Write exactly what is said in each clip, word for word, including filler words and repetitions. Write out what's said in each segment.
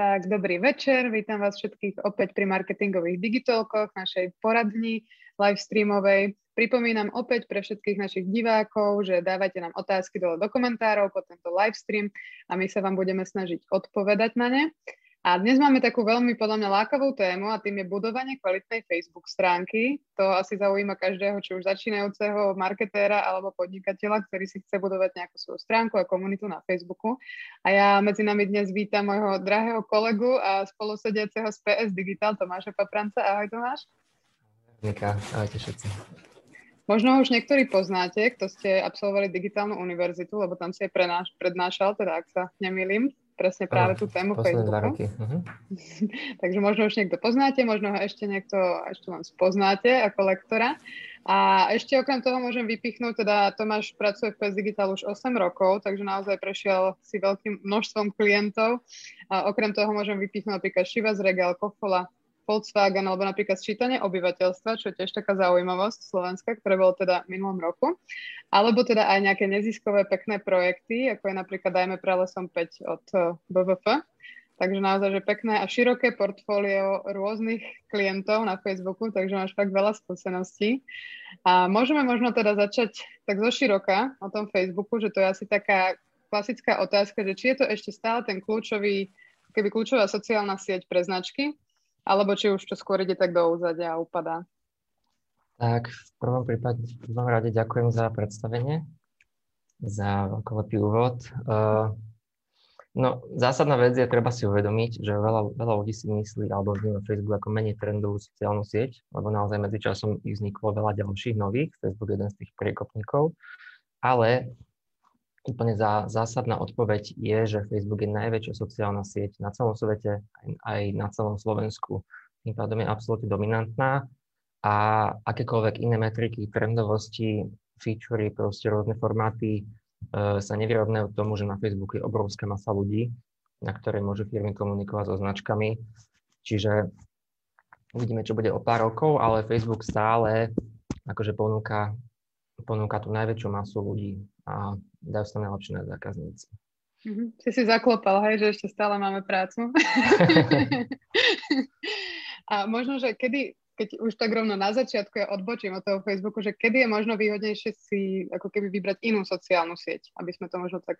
Tak dobrý večer, vítam vás všetkých opäť pri marketingových digitálkoch, našej poradni livestreamovej. Pripomínam opäť pre všetkých našich divákov, že dávate nám otázky dole do komentárov po tento livestream a my sa vám budeme snažiť odpovedať na ne. A dnes máme takú veľmi podľa mňa lákavú tému a tým je budovanie kvalitnej Facebook stránky. To asi zaujíma každého, či už začínajúceho marketéra alebo podnikateľa, ktorý si chce budovať nejakú svoju stránku a komunitu na Facebooku. A ja medzi nami dnes vítam môjho drahého kolegu a spolusediaceho z pé es Digital Tomáša Papranca. Ahoj Tomáš. Ahojte všetci. Možno už niektorí poznáte, kto ste absolvovali digitálnu univerzitu, lebo tam si aj prenáš, prednášal, teda ak sa nemýlim, presne práve tú tému Facebooku. Uh-huh. Takže možno už niekto poznáte, možno ho ešte niekto ešte len spoznáte ako lektora. A ešte okrem toho môžem vypichnúť, teda Tomáš pracuje v pé es Digital už osem rokov, takže naozaj prešiel si veľkým množstvom klientov. A okrem toho môžem vypichnúť napríklad Shiva z Regal, Kofola, Volkswagen, alebo napríklad sčítanie obyvateľstva, čo je tiež taká zaujímavosť Slovenska, ktoré bolo teda v minulom roku. Alebo teda aj nejaké neziskové pekné projekty, ako je napríklad Dajme pralesom päť od bé vé ef. Takže naozaj, že pekné a široké portfólio rôznych klientov na Facebooku, takže máš fakt veľa skúseností. A môžeme možno teda začať tak zo široka o tom Facebooku, že to je asi taká klasická otázka, že či je to ešte stále ten kľúčový, keby kľúčová sociálna sieť pre značky, alebo či už to skôr ide tak do úzadia a upadá. Tak v prvom prípade, v prvom rade ďakujem za predstavenie, za veľkolepý úvod. Uh, no, zásadná vec je, treba si uvedomiť, že veľa, veľa ľudí si myslí, alebo vníma Facebook ako menej trendovú sociálnu sieť, lebo naozaj medzičasom ich vzniklo veľa ďalších nových, Facebook je jeden z tých priekopníkov, ale úplne zá, zásadná odpoveď je, že Facebook je najväčšia sociálna sieť na celom svete, aj, aj na celom Slovensku. Tým pádom je absolútne dominantná a akékoľvek iné metriky, trendovosti, featurey, proste rôzne formáty e, sa nevyrovnajú tomu, že na Facebooku je obrovská masa ľudí, na ktorej môžu firmy komunikovať so značkami. Čiže uvidíme, čo bude o pár rokov, ale Facebook stále akože ponúka, ponúka tú najväčšiu masu ľudí a dajú sa najlepšie na zákazníci. Uh-huh. Si si zaklopal, hej, že ešte stále máme prácu. A možno, že kedy, keď už tak rovno na začiatku ja odbočím od toho Facebooku, že kedy je možno výhodnejšie si ako keby vybrať inú sociálnu sieť, aby sme to možno tak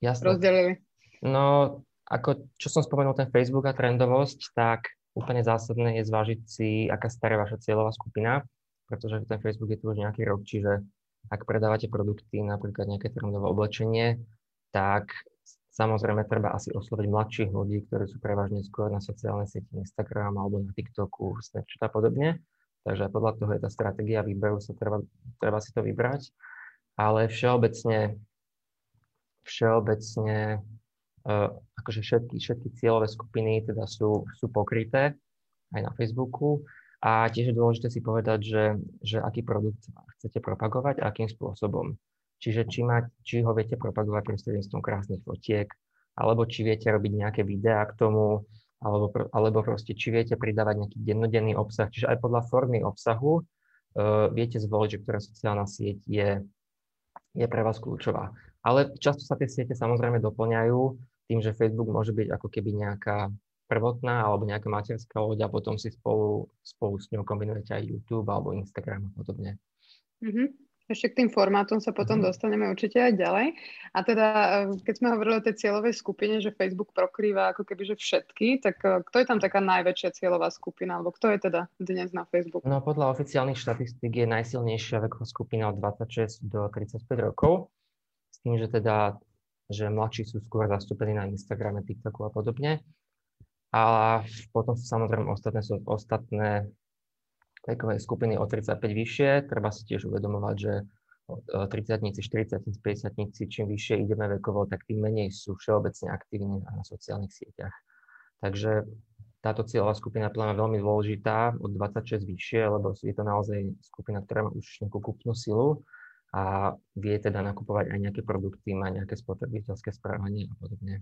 Jasne. Rozdelili. No, ako čo som spomenul, ten Facebook a trendovosť, tak úplne zásadné je zvážiť si, aká stará vaša cieľová skupina, pretože ten Facebook je tu už nejaký rok, čiže ak predávate produkty, napríklad nejaké trendové oblečenie, tak samozrejme treba asi osloviť mladších ľudí, ktorí sú prevažne skôr na sociálnej sieti Instagram alebo na TikToku, Snapchat a podobne. Takže podľa toho je tá stratégia výberu, sa treba, treba si to vybrať. Ale všeobecne, všeobecne uh, akože všetky, všetky cieľové skupiny teda sú, sú pokryté aj na Facebooku. A tiež je dôležité si povedať, že, že aký produkt chcete propagovať a akým spôsobom. Čiže či, ma, či ho viete propagovať prostredníctvom krásnych fotiek, alebo či viete robiť nejaké videá k tomu, alebo, alebo proste či viete pridávať nejaký dennodenný obsah. Čiže aj podľa formy obsahu uh, viete zvoliť, že ktorá sociálna sieť je, je pre vás kľúčová. Ale často sa tie siete samozrejme doplňajú tým, že Facebook môže byť ako keby nejaká prvotná alebo nejaká materská loď a potom si spolu, spolu s ňou kombinujete aj YouTube alebo Instagram a podobne. Mm-hmm. Ešte k tým formátom sa potom mm-hmm. dostaneme určite aj ďalej. A teda, keď sme hovorili o tej cieľovej skupine, že Facebook prokrýva ako keby že všetky, tak kto je tam taká najväčšia cieľová skupina alebo kto je teda dnes na Facebooku? No podľa oficiálnych štatistík je najsilnejšia veková skupina od dvadsaťšesť do tridsaťpäť rokov. S tým, že teda, že mladší sú skôr zastúpení na Instagrame, TikToku a podobne. A potom sú samozrejme ostatné, sú ostatné vekové skupiny od tridsaťpäť vyššie. Treba si tiež uvedomovať, že tridsiatnici, štyridsiatnici, päťdesiatnici, čím vyššie ideme vekovo, tak tým menej sú všeobecne aktívni na sociálnych sieťach. Takže táto cieľová skupina je veľmi dôležitá od dvadsaťšesť vyššie, lebo je to naozaj skupina, ktorá má už nejakú kúpnu silu a vie teda nakupovať aj nejaké produkty, má nejaké spotrebiteľské správanie a podobne.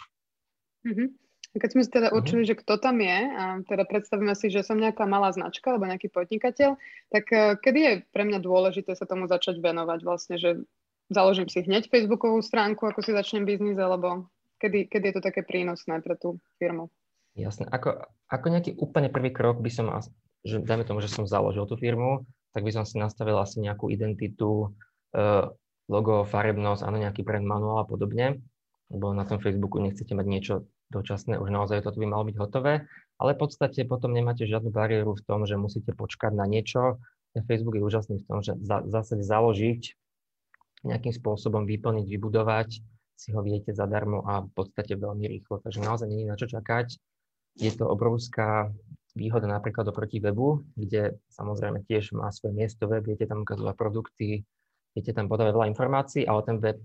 Mm-hmm. Keď sme si teda určili, že kto tam je, a teda predstavíme si, že som nejaká malá značka alebo nejaký podnikateľ, tak kedy je pre mňa dôležité sa tomu začať venovať vlastne, že založím si hneď Facebookovú stránku, ako si začnem biznis, alebo Kedy, kedy je to také prínosné pre tú firmu? Jasné. Ako, ako nejaký úplne prvý krok by som, že dajme tomu, že som založil tú firmu, tak by som si nastavil asi nejakú identitu, logo, farebnosť, áno, nejaký brand manuál a podobne, lebo na tom Facebooku nechcete mať niečo dočasné, už naozaj toto by malo byť hotové, ale v podstate potom nemáte žiadnu bariéru v tom, že musíte počkať na niečo. Facebook je úžasný v tom, že za, zase založiť, nejakým spôsobom vyplniť, vybudovať, si ho viete zadarmo a v podstate veľmi rýchlo, takže naozaj nie je na čo čakať. Je to obrovská výhoda napríklad oproti webu, kde samozrejme tiež má svoje miesto web, viete tam ukazovať produkty, viete tam podávať veľa informácií, ale ten web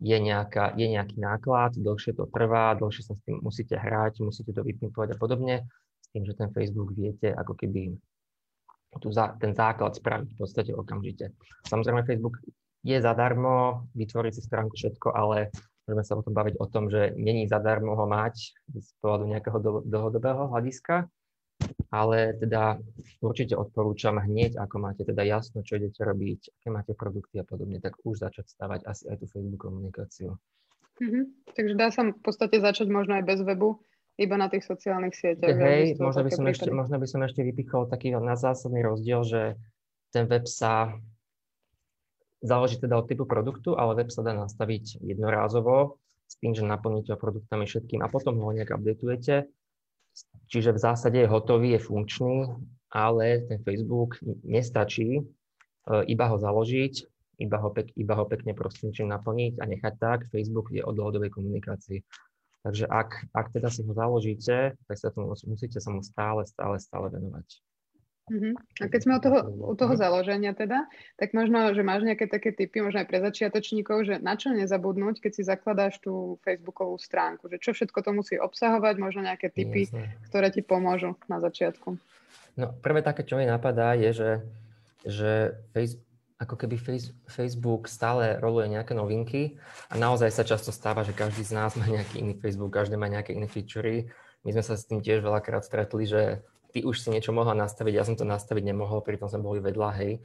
je, nejaká, je nejaký náklad, dlhšie to trvá, dlhšie sa s tým musíte hrať, musíte to vypinkovať a podobne, s tým, že ten Facebook viete ako keby tu za, ten základ spraviť v podstate okamžite. Samozrejme Facebook je zadarmo, vytvoriť si stránku všetko, ale môžeme sa o tom baviť o tom, že není zadarmo ho mať z pohľadu nejakého dlhodobého hľadiska. Ale teda určite odporúčam hneď, ako máte teda jasno, čo idete robiť, aké máte produkty a podobne, tak už začať stavať asi aj tú Facebook komunikáciu. Mm-hmm. Takže dá sa v podstate začať možno aj bez webu, iba na tých sociálnych sieťach. Hej, možno by, som ešte, možno by som ešte vypichol taký na zásadný rozdiel, že ten web sa záleží teda od typu produktu, ale web sa dá nastaviť jednorázovo s tým, že naplníte ho produktami všetkým a potom ho nejak updateujete. Čiže v zásade je hotový, je funkčný, ale ten Facebook nestačí iba ho založiť, iba ho, pek, iba ho pekne prostredníčím naplniť a nechať tak. Facebook je o dlhodobej komunikácii. Takže ak, ak teda si ho založíte, tak sa tomu, musíte sa mu stále, stále, stále venovať. Uh-huh. A keď sme od toho, od toho založenia teda, tak možno, že máš nejaké také tipy, možno aj pre začiatočníkov, že na čo nezabudnúť, keď si zakladáš tú Facebookovú stránku, že čo všetko to musí obsahovať, možno nejaké tipy, Jasne. Ktoré ti pomôžu na začiatku. No prvé také, čo mi napadá, je, že, že Facebook, ako keby face, Facebook stále roluje nejaké novinky a naozaj sa často stáva, že každý z nás má nejaký iný Facebook, každý má nejaké iné featurey. My sme sa s tým tiež veľakrát stretli, že ty už si niečo mohla nastaviť, ja som to nastaviť nemohol, pritom sme boli vedľa, hej.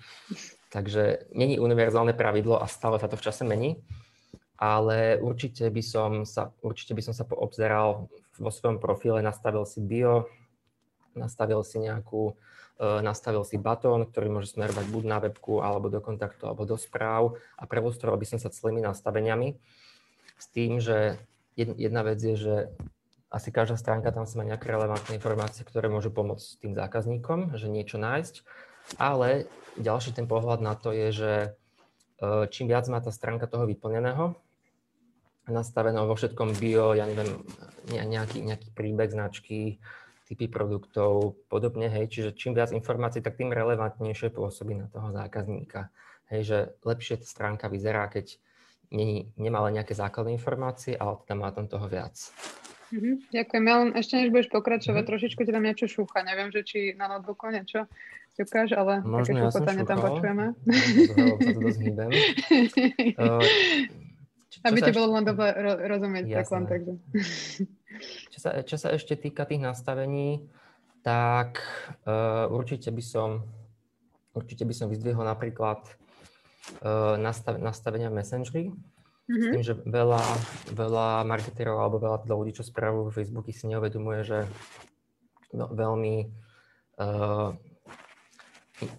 Takže není univerzálne pravidlo a stále sa to v čase mení, ale určite by som sa, určite by som sa poobzeral vo svojom profile, nastavil si bio, nastavil si nejakú, e, nastavil si batón, ktorý môže smerovať buď na webku, alebo do kontaktu, alebo do správ a prelustroval by som sa celými nastaveniami s tým, že jed, jedna vec je, že asi každá stránka tam si má nejaké relevantné informácie, ktoré môžu pomôcť tým zákazníkom, že niečo nájsť. Ale ďalší ten pohľad na to je, že čím viac má tá stránka toho vyplneného, nastaveného vo všetkom bio, ja neviem, nejaký, nejaký príbeh značky, typy produktov, podobne, hej, čiže čím viac informácií, tak tým relevantnejšie pôsobí na toho zákazníka. Hej, že lepšie tá stránka vyzerá, keď nie, nemá len nejaké základné informácie, ale teda má tam toho viac. Mm-hmm. Ďakujem. Ja len ešte než budeš pokračovať, mm-hmm. trošičku ti tam niečo šúcha. Neviem, že či na notebooku niečo ťukáš, ale možno také ja šúchotanie tam počujeme. Možno ja to dosť hýbem. Uh, Aby ti bolo len dobre rozumieť preklad. Čo sa, čo sa ešte týka tých nastavení, tak uh, určite by som určite by som vyzdvihol napríklad uh, nastav, nastavenia Messengeri. S tým, že veľa, veľa marketerov alebo veľa ľudí, čo spravujú v Facebooku, si neuvedomuje, že veľmi, uh,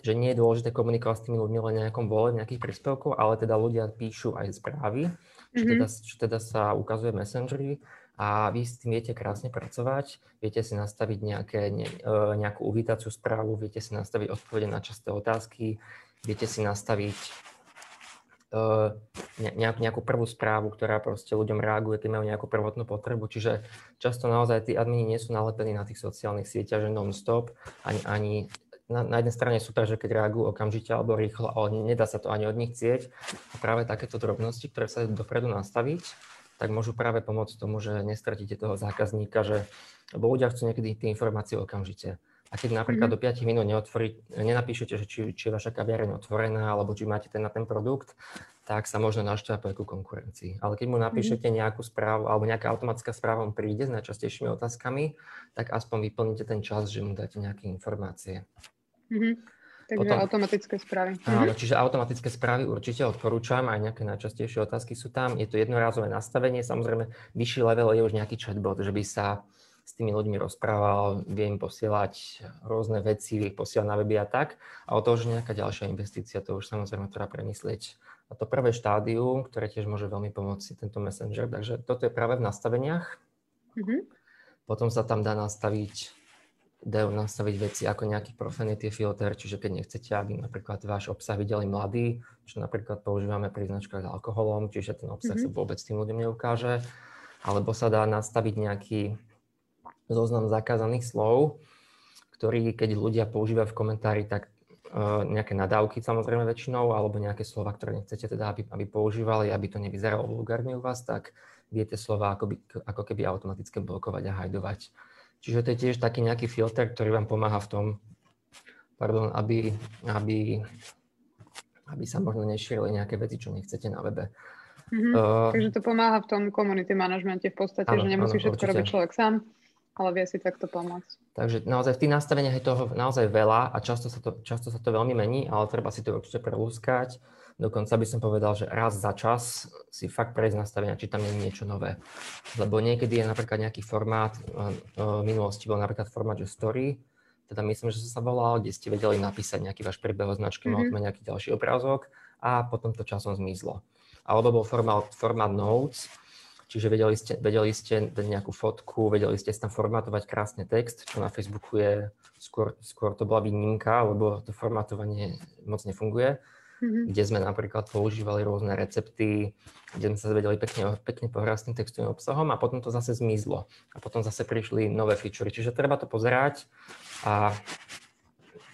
že nie je dôležité komunikovať s tými ľuďmi len na nejakom vole, nejakých príspevkov, ale teda ľudia píšu aj správy, mm-hmm. čo, teda, čo teda sa ukazuje v Messengeri a vy s tým viete krásne pracovať, viete si nastaviť nejaké, ne, uh, nejakú uvítaciu správu, viete si nastaviť odpovede na časté otázky, viete si nastaviť nejakú prvú správu, ktorá proste ľuďom reaguje, keď majú nejakú prvotnú potrebu. Čiže často naozaj tí admini nie sú nalepení na tých sociálnych sieťach, že non-stop. Ani, ani na, na jednej strane sú tak, že keď reagujú okamžite alebo rýchlo, ale nedá sa to ani od nich chcieť. A práve takéto drobnosti, ktoré sa dopredu nastaviť, tak môžu práve pomôcť tomu, že nestratíte toho zákazníka, že lebo ľudia chcú niekedy tie informácie okamžite. A keď napríklad do piatich minút nenapíšete, že či, či je vaša kaviareň otvorená, alebo či máte ten na ten produkt, tak sa možno našťapuje ku konkurencii. Ale keď mu napíšete nejakú správu, alebo nejaká automatická správa mu príde s najčastejšími otázkami, tak aspoň vyplníte ten čas, že mu dáte nejaké informácie. Mm-hmm. Takže potom, automatické správy. Áno, čiže automatické správy určite odporúčam, aj nejaké najčastejšie otázky sú tam. Je to jednorázové nastavenie, samozrejme vyšší level je už nejaký chatbot, že by sa s tými ľuďmi rozprával, vie im posielať rôzne veci, ich posielať na weby a tak. A o to už nejaká ďalšia investícia, to už samozrejme treba premyslieť. A to prvé štádium, ktoré tiež môže veľmi pomôcť tento Messenger, takže toto je práve v nastaveniach. Mm-hmm. Potom sa tam dá nastaviť dajú nastaviť veci ako nejaký profanity filter, čiže keď nechcete, aby napríklad váš obsah videli mladí, čo napríklad používame pri značkách s alkoholom, čiže ten obsah mm-hmm. sa vôbec tým ľuďom neukáže, alebo sa dá nastaviť nejaký zoznam zakázaných slov, ktorý keď ľudia používajú v komentári, tak uh, nejaké nadávky samozrejme väčšinou, alebo nejaké slova, ktoré nechcete teda, aby, aby používali, aby to nevyzeralo vulgárne u vás, tak viete slova ako, by, ako keby automaticky blokovať a hajdovať. Čiže to je tiež taký nejaký filter, ktorý vám pomáha v tom, pardon, aby, aby, aby sa možno nešírili nejaké veci, čo nechcete na webe. Mm-hmm. Uh, Takže to pomáha v tom community managemente v podstate, áno, že nemusí áno, všetko určite. Robiť človek sám, ale vie si takto pomôcť. Takže naozaj v tých nastaveniach je toho naozaj veľa a často sa to, často sa to veľmi mení, ale treba si to určite prelúskať. Dokonca by som povedal, že raz za čas si fakt prejsť nastavenia, či tam je niečo nové. Lebo niekedy je napríklad nejaký formát, v minulosti bol napríklad formát, že story, teda myslím, že sa volal, kde ste vedeli napísať nejaký váš príbeh o značke, mm-hmm. mal tam nejaký ďalší obrázok a potom to časom zmizlo. Alebo bol formát, formát notes, čiže vedeli ste, vedeli ste dať nejakú fotku, vedeli ste tam formátovať krásne text, čo na Facebooku je, skôr, skôr to bola výnimka, lebo to formátovanie moc nefunguje. Mm-hmm. Kde sme napríklad používali rôzne recepty, kde sme sa vedeli pekne, pekne pohrať s tým textovým obsahom a potom to zase zmizlo. A potom zase prišli nové featurey. Čiže treba to pozerať a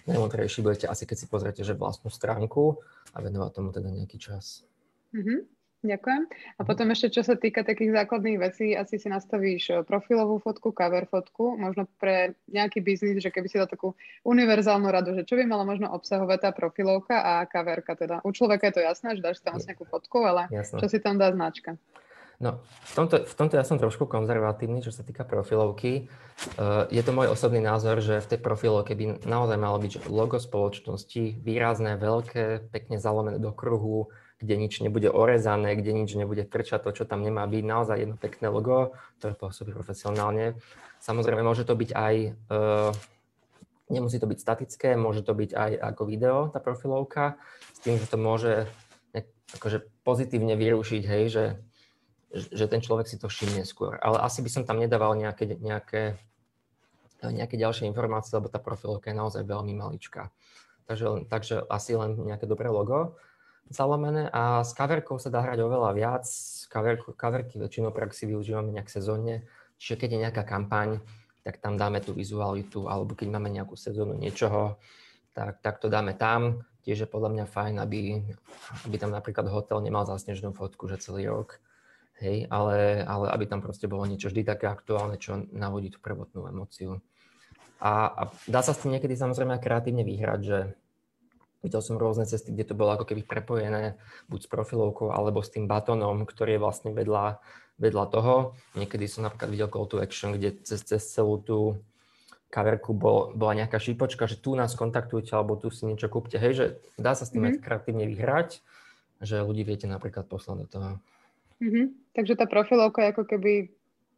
najmúdrejší budete asi, keď si pozriete, že vlastnú stránku a venovať tomu teda nejaký čas. Mm-hmm. Ďakujem. A potom ešte, čo sa týka takých základných vecí, asi si nastavíš profilovú fotku, cover fotku, možno pre nejaký biznis, že keby si dal takú univerzálnu radu, že čo by mala možno obsahovať tá profilovka a coverka teda. U človeka je to jasné, že dáš tam nejakú fotku, ale jasné. Čo si tam dá značka? No, v tomto, v tomto ja som trošku konzervatívny, čo sa týka profilovky. Uh, je to môj osobný názor, že v tej profilovke by naozaj malo byť logo spoločnosti, výrazné, veľké, pekne zalomené do kruhu, kde nič nebude orezané, kde nič nebude trčať, to, čo tam nemá byť, naozaj jedno pekné logo, ktoré pôsobí profesionálne. Samozrejme, môže to byť aj, e, nemusí to byť statické, môže to byť aj ako video, tá profilovka, s tým, že to môže ne, akože pozitívne vyrušiť, hej, že, že ten človek si to všimne skôr. Ale asi by som tam nedával nejaké, nejaké, nejaké ďalšie informácie, lebo tá profilovka je naozaj veľmi maličká. Takže, takže asi len nejaké dobré logo. Zalomené a s kaverkou sa dá hrať oveľa viac. Kaverky väčšinou praxi využívame nejak sezónne, čiže keď je nejaká kampaň, tak tam dáme tú vizualitu, alebo keď máme nejakú sezónu niečoho, tak, tak to dáme tam. Tiež je podľa mňa fajn, aby, aby tam napríklad hotel nemal zasneženú fotku, že celý rok, hej, ale, ale aby tam proste bolo niečo vždy také aktuálne, čo navodí tú prvotnú emóciu. A, a dá sa s tým niekedy samozrejme kreatívne vyhrať, že videl som rôzne cesty, kde to bolo ako keby prepojené buď s profilovkou, alebo s tým batónom, ktorý je vlastne vedľa, vedľa toho. Niekedy som napríklad videl call to action, kde cez, cez celú tú kaverku bol, bola nejaká šípočka, že tu nás kontaktujte, alebo tu si niečo kúpte. Hej, že dá sa s tým mm-hmm. kreatívne vyhrať, že ľudí viete napríklad poslať do toho. Mm-hmm. Takže tá profilovka je ako keby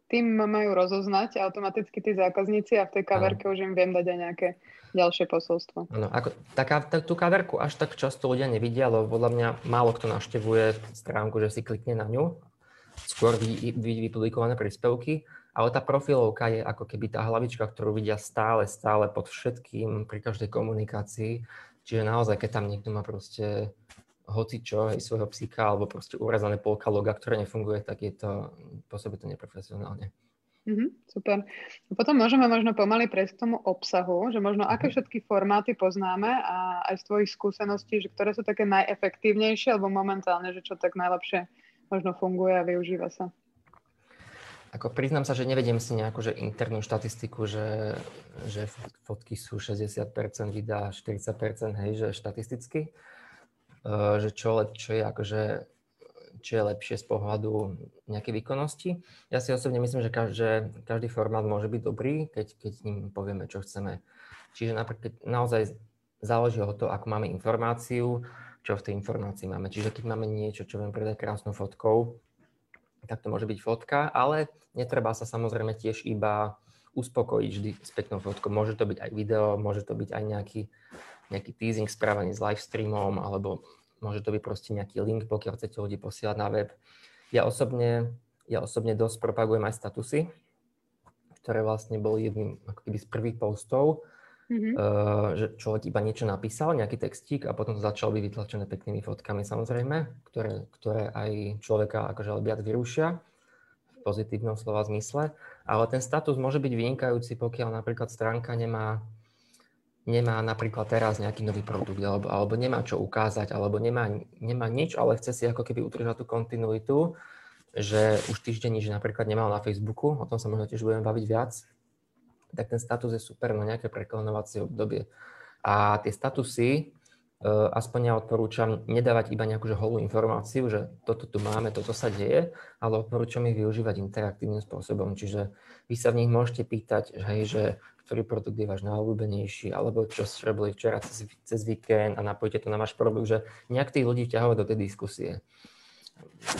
tým majú rozoznať automaticky tí zákazníci a v tej kaverke už im viem dať aj nejaké ďalšie posolstvo. Áno, ako taká, tak, tú kaverku až tak často ľudia nevidia, lebo podľa mňa málo kto navštevuje stránku, že si klikne na ňu, skôr vidí vypublikované príspevky, ale tá profilovka je ako keby tá hlavička, ktorú vidia stále, stále pod všetkým, pri každej komunikácii, čiže naozaj, keď tam niekto má proste hocičo, aj svojho psíka, alebo proste urazané polka loga, ktoré nefunguje, tak je to, pôsobí to neprofesionálne. Mm-hmm, super. Potom môžeme možno pomaly prejsť k tomu obsahu, že možno mm-hmm. aké všetky formáty poznáme a aj z tvojich skúseností, že ktoré sú také najefektívnejšie, alebo momentálne, že čo tak najlepšie možno funguje a využíva sa. Ako priznám sa, že nevediem si nejakú že internú štatistiku, že, že fotky sú šesťdesiat percent videa, štyridsať percent, hej, že štatisticky. Že čo, čo, je akože, čo je lepšie z pohľadu nejakej výkonnosti. Ja si osobne myslím, že každé, každý formát môže byť dobrý, keď, keď ním povieme, čo chceme. Čiže napríklad naozaj Záleží od toho, ako máme informáciu, čo v tej informácii máme. Čiže keď máme niečo, čo viem predať krásnou fotkou, tak to môže byť fotka, ale netreba sa samozrejme tiež iba uspokojiť vždy s peknou fotkou. Môže to byť aj video, môže to byť aj nejaký, nejaký teasing správaný s livestreamom, alebo môže to byť proste nejaký link, pokiaľ chcete ľudí posielať na web. Ja osobne, ja osobne dosť propagujem aj statusy, ktoré vlastne boli jedným ako keby z prvých postov, mm-hmm. uh, že človek iba niečo napísal, nejaký textík a potom to začalo byť vytlačené peknými fotkami samozrejme, ktoré, ktoré aj človeka akože viac vyrušia v pozitívnom slova zmysle. Ale ten status môže byť vynikajúci, pokiaľ napríklad stránka nemá, nemá napríklad teraz nejaký nový produkt alebo, alebo nemá čo ukázať, alebo nemá, nemá nič, ale chce si ako keby udržať tú kontinuitu, že už týždeň nič napríklad nemal na Facebooku, o tom sa možno tiež budeme baviť viac, tak ten status je super na nejaké preklenovacie obdobie. A tie statusy, aspoň ja odporúčam nedávať iba nejakú že holú informáciu, že toto tu máme, toto sa deje, ale odporúčam ich využívať interaktívnym spôsobom. Čiže vy sa v nich môžete pýtať, že, hej, že ktorý produkt je váš najobľúbenejší, alebo čo ste robili včera cez, cez víkend a napojíte to na váš produkt, že nejak tých ľudí vťahovať do tej diskusie.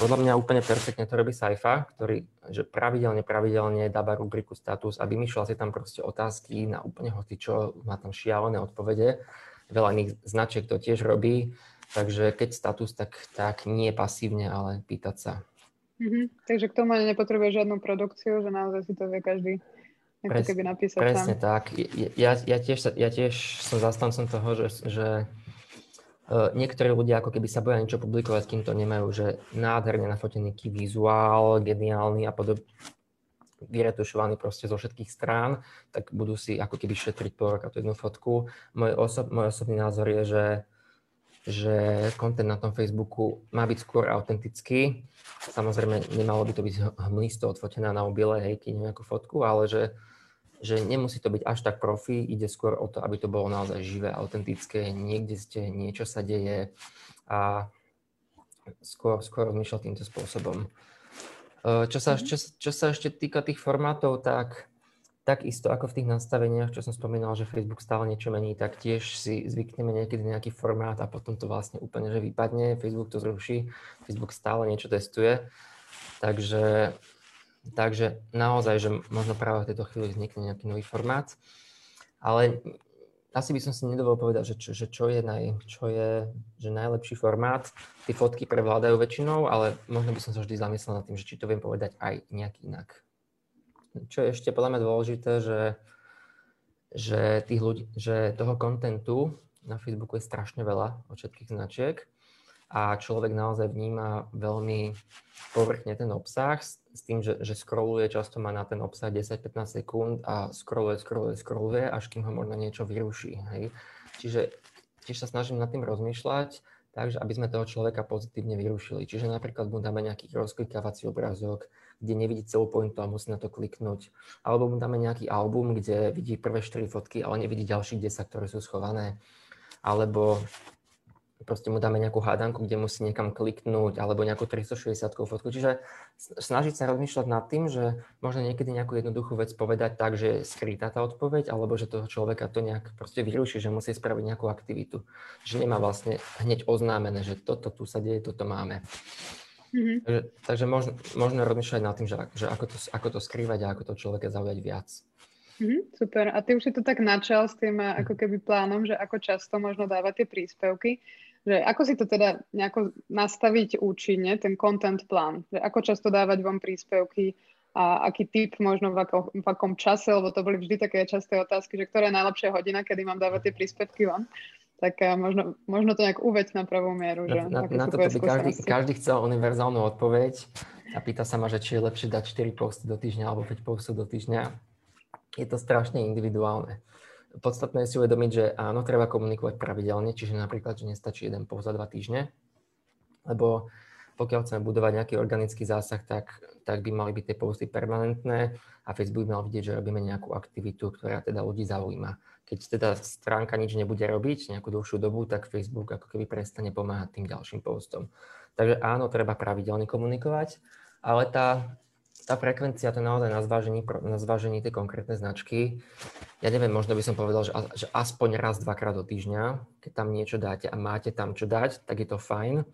Podľa mňa úplne perfektne to robí Saifa, ktorý že pravidelne, pravidelne dáva rubriku status a vymýšľal si tam proste otázky na úplne hotičo, má tam šialené odpovede. Veľa iných značiek to tiež robí, takže keď status, tak, tak nie pasívne, ale pýtať sa. Mhm. Takže k tomu nepotrebuje žiadnu produkciu, že naozaj si to vie každý, Pres, keby napísať sám. Presne tak. Ja, ja, tiež sa, ja tiež som zastancom toho, že... že niektorí ľudia ako keby sa boja niečo publikovať, kým to nemajú, že nádherne nafotený vizuál, geniálny a podobne, vyretušovaný proste zo všetkých strán, tak budú si ako keby šetriť pol roka tú jednu fotku. Môj, osob, môj osobný názor je, že, že content na tom Facebooku má byť skôr autentický. Samozrejme, nemalo by to byť hmlisto odfotená na obile, hej, keď nejakú fotku, ale že že nemusí to byť až tak profi, ide skôr o to, aby to bolo naozaj živé, autentické, niekde ste, niečo sa deje a skôr, skôr rozmýšľal týmto spôsobom. Čo sa, čo, čo sa ešte týka tých formátov, tak takisto ako v tých nastaveniach, čo som spomínal, že Facebook stále niečo mení, tak tiež si zvykneme niekedy nejaký formát a potom to vlastne úplne že vypadne, Facebook to zruší, Facebook stále niečo testuje, takže... Takže naozaj, že možno práve v tejto chvíli vznikne nejaký nový formát, ale asi by som si nedovolil povedať, že čo, že čo je, naj, čo je že najlepší formát. Tie fotky prevládajú väčšinou, ale možno by som sa vždy zamyslel nad tým, že či to viem povedať aj nejak inak. Čo je ešte podľa mňa dôležité, že, že, tých ľudí, že toho kontentu na Facebooku je strašne veľa od všetkých značiek a človek naozaj vníma veľmi povrchne ten obsah, s tým, že, že scrolluje, často má na ten obsah desať až pätnásť sekúnd a scrolluje, scrolluje, scrolluje, až kým ho možno niečo vyruší, hej. Čiže tiež sa snažím nad tým rozmýšľať, takže aby sme toho človeka pozitívne vyrušili. Čiže napríklad mu dáme nejaký rozklikávací obrázok, kde nevidí celú pointu a musí na to kliknúť. Alebo mu dáme nejaký album, kde vidí prvé štyri fotky, ale nevidí ďalších desať, ktoré sú schované. Alebo... proste mu dáme nejakú hádanku, kde musí niekam kliknúť, alebo nejakú tristošesťdesiatkovú fotku. Čiže snažiť sa rozmýšľať nad tým, že možno niekedy nejakú jednoduchú vec povedať tak, že je skrytá tá odpoveď, alebo že toho človeka to nejak proste vyruší, že musí spraviť nejakú aktivitu. Že nemá vlastne hneď oznámené, že toto tu sa deje, toto máme. Mm-hmm. Takže, takže možno, možno rozmýšľať nad tým, že, že ako, to, ako to skrývať a ako to človeka zaujať viac. Mm-hmm, super. A ty už si to tak načal s tým ako keby plánom, že ako často možno dávať tie príspevky. Že ako si to teda nejako nastaviť účinne, ten content plán? Že ako často dávať vám príspevky a aký typ možno v, ako, v akom čase, lebo to boli vždy také časté otázky, že ktorá je najlepšia hodina, kedy mám dávať tie príspevky vám? Tak možno, možno to nejak uveď na pravú mieru. Že? Na, na, na to by každý, každý chcel univerzálnu odpoveď a pýta sa ma, že či je lepšie dať štyri posty do týždňa alebo päť postov do týždňa. Je to strašne individuálne. Podstatné je si uvedomiť, že áno, treba komunikovať pravidelne, čiže napríklad, že nestačí jeden post za dva týždne, lebo pokiaľ chceme budovať nejaký organický zásah, tak, tak by mali byť tie posty permanentné a Facebook mal vidieť, že robíme nejakú aktivitu, ktorá teda ľudí zaujíma. Keď teda stránka nič nebude robiť nejakú dlhšiu dobu, tak Facebook ako keby prestane pomáhať tým ďalším postom. Takže áno, treba pravidelne komunikovať, ale tá, tá frekvencia to naozaj na zvážení, na zvážení tej konkrétnej značky. ja neviem, možno by som povedal, že, že aspoň raz, dvakrát do týždňa, keď tam niečo dáte a máte tam čo dať, tak je to fajn.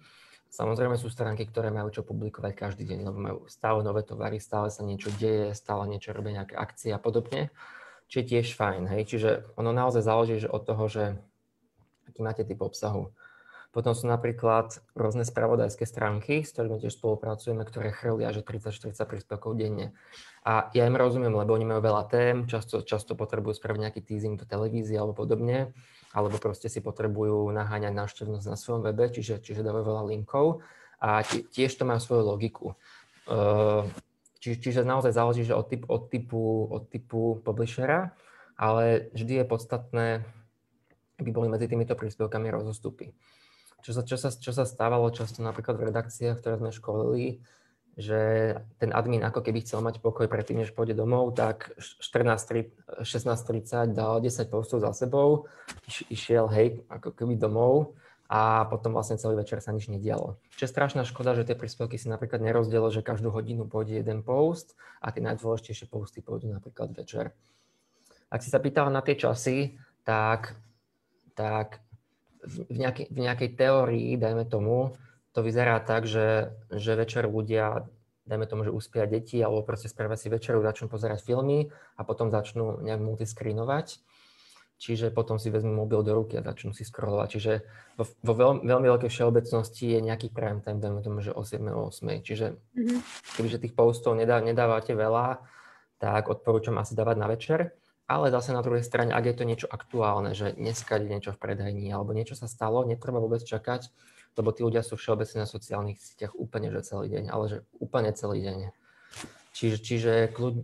Samozrejme sú stránky, ktoré majú čo publikovať každý deň, lebo majú stále nové tovary, stále sa niečo deje, stále niečo robí, nejaké akcie a podobne, čo je tiež fajn, hej. Čiže ono naozaj záleží že od toho, že aký máte typ obsahu. Potom sú napríklad rôzne spravodajské stránky, s ktorými tiež spolupracujeme, ktoré chrlia až tridsať štyridsať príspevkov denne. A ja im rozumiem, lebo oni majú veľa tém, často, často potrebujú spraviť nejaký teasing do televízie alebo podobne, alebo proste si potrebujú naháňať návštevnosť na svojom webe, čiže, čiže dávajú veľa linkov a tiež to má svoju logiku. Či, čiže naozaj záleží že od, typ, od, typu, od typu publishera, ale vždy je podstatné, aby boli medzi týmito príspevkami rozostupy. Čo sa, čo, sa, čo sa stávalo často napríklad v redakciách, ktoré sme školili, že ten admin ako keby chcel mať pokoj predtým, než pôjde domov, tak šestnásť tridsať dal desať postov za sebou, iš, išiel hej, ako keby domov a potom vlastne celý večer sa nič nedialo. Čo je strašná škoda, že tie príspevky si napríklad nerozdielo, že každú hodinu pôjde jeden post a tie najdôležitejšie posty pôjdu napríklad večer. Ak si sa pýtala na tie časy, tak... tak V nejakej, v nejakej teórii, dajme tomu, to vyzerá tak, že, že večer ľudia, dajme tomu, že uspia deti alebo proste spravia si večeru, začnú pozerať filmy a potom začnú nejak multiscreenovať. Čiže potom si vezmú mobil do ruky a začnú si scrollovať. Čiže vo, vo veľmi, veľmi veľkej všeobecnosti je nejaký prime time, dajme tomu, že o siedmej, o ôsmej. Čiže mm-hmm. kebyže tých postov nedá, nedávate veľa, tak odporúčam asi dávať na večer. Ale zase na druhej strane, ak je to niečo aktuálne, že dneska je niečo v predajni alebo niečo sa stalo, netreba vôbec čakať, lebo tí ľudia sú všeobecne na sociálnych sieťach úplne že celý deň, ale že úplne celý deň. Čiže, čiže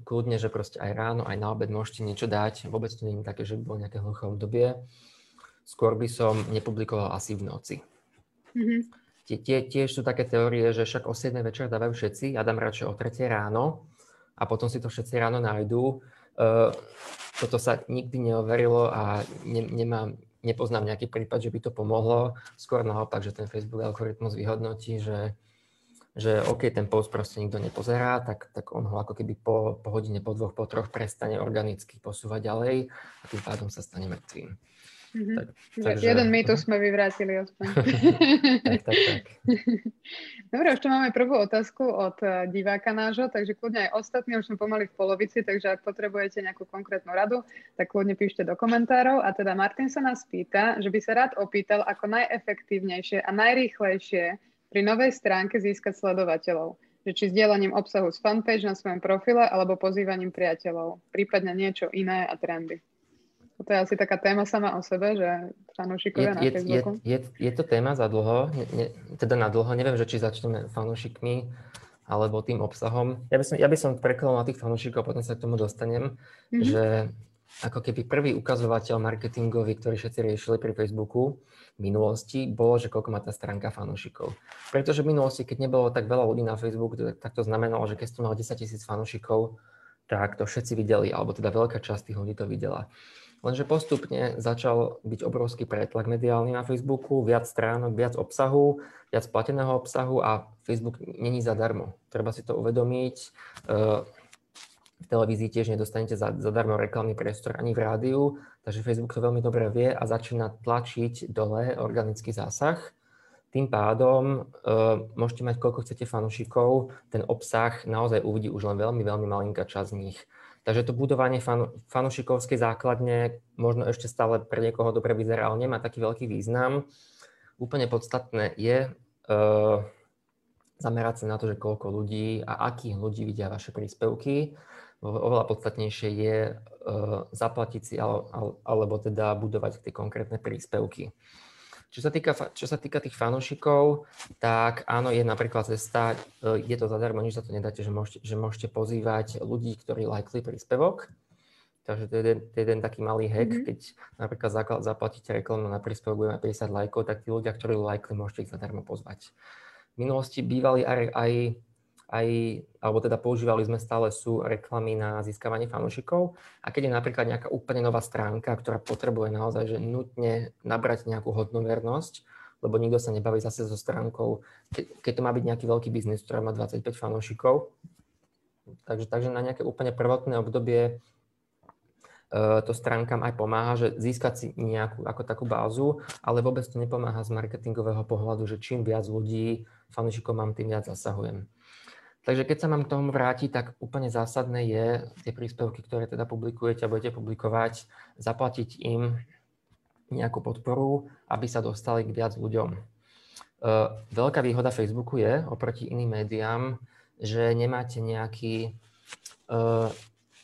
kľudne, že proste aj ráno, aj na obed môžete niečo dať, vôbec to nie je také, že by bolo nejaké hluché obdobie. Skôr by som nepublikoval asi v noci. Mm-hmm. Tie, tie, tiež sú také teórie, že však o siedmej večer dávajú všetci, ja dám radšej o tretej ráno a potom si to všetci ráno nájdú. Uh, Toto sa nikdy neoverilo a ne, nemám, nepoznám nejaký prípad, že by to pomohlo. Skôr naopak, že ten Facebook algoritmus vyhodnotí, že, že OK, ten post proste nikto nepozerá, tak, tak on ho ako keby po, po hodine, po dvoch, po troch prestane organicky posúvať ďalej a tým pádom sa stane mŕtvým. Mm-hmm. Tak, takže... Jeden mýtus sme vyvrátili aspoň. tak, tak, tak. Dobre, už tu máme prvú otázku od diváka nášho, takže kľudne aj ostatní, už sme pomaly v polovici, takže ak potrebujete nejakú konkrétnu radu, tak kľudne píšte do komentárov. A teda Martin sa nás pýta, že by sa rád opýtal, ako najefektívnejšie a najrýchlejšie pri novej stránke získať sledovateľov. Že či sdielaním obsahu z fanpage na svojom profile alebo pozývaním priateľov, prípadne niečo iné a trendy. To je asi taká téma sama o sebe, že fanúšikovia na Facebooku. Je, je, je to téma za dlho, ne, ne, teda na dlho, neviem, že či začneme fanúšikmi alebo tým obsahom. Ja by som, ja by som prekladal na tých fanúšikov, potom sa k tomu dostanem, mm-hmm. že ako keby prvý ukazovateľ marketingový, ktorý všetci riešili pri Facebooku v minulosti, bolo, že koľko má tá stránka fanúšikov. Pretože v minulosti, keď nebolo tak veľa ľudí na Facebooku, tak to znamenalo, že keď to malo desaťtisíc fanúšikov, tak to všetci videli, alebo teda veľká časť tých ľudí to videla. Lenže postupne začal byť obrovský pretlak mediálny na Facebooku, viac stránok, viac obsahu, viac plateného obsahu a Facebook není zadarmo. Treba si to uvedomiť. V televízii tiež nedostanete zadarmo reklamný priestor ani v rádiu, takže Facebook to veľmi dobre vie a začína tlačiť dole organický zásah. Tým pádom môžete mať koľko chcete fanúšikov, ten obsah naozaj uvidí už len veľmi, veľmi malinká časť z nich. Takže to budovanie fan, fanúšikovskej základne možno ešte stále pre niekoho dobre vyzerá, ale nemá taký veľký význam. Úplne podstatné je e, zamerať sa na to, že koľko ľudí a akých ľudí vidia vaše príspevky. Oveľa podstatnejšie je e, zaplatiť si ale, alebo teda budovať tie konkrétne príspevky. Čo sa týka, čo sa týka tých fanúšikov, tak áno, je napríklad cesta, je to zadarmo, nič za to nedáte, že môžete, že môžete pozývať ľudí, ktorí lajkli príspevok. Takže to je jeden, to je jeden taký malý hack, mm-hmm. keď napríklad zaplatíte reklamu na príspevok, bude mať päťdesiat lajkov, tak tí ľudia, ktorí lajkli, môžete ich zadarmo pozvať. V minulosti bývali aj, aj, aj, alebo teda používali sme stále sú reklamy na získavanie fanúšikov. A keď je napríklad nejaká úplne nová stránka, ktorá potrebuje naozaj že nutne nabrať nejakú hodnovernosť, lebo nikto sa nebaví zase so stránkou, keď to má byť nejaký veľký biznis, ktorá má dvadsaťpäť fanúšikov. Takže, takže na nejaké úplne prvotné obdobie to stránkam aj pomáha, že získať si nejakú ako takú bázu, ale vôbec to nepomáha z marketingového pohľadu, že čím viac ľudí, fanúšikov mám, tým viac zasahujem. Takže keď sa mám k tomu vrátiť, tak úplne zásadné je tie príspevky, ktoré teda publikujete a budete publikovať, zaplatiť im nejakú podporu, aby sa dostali k viac ľuďom. Veľká výhoda Facebooku je oproti iným médiám, že nemáte nejaký,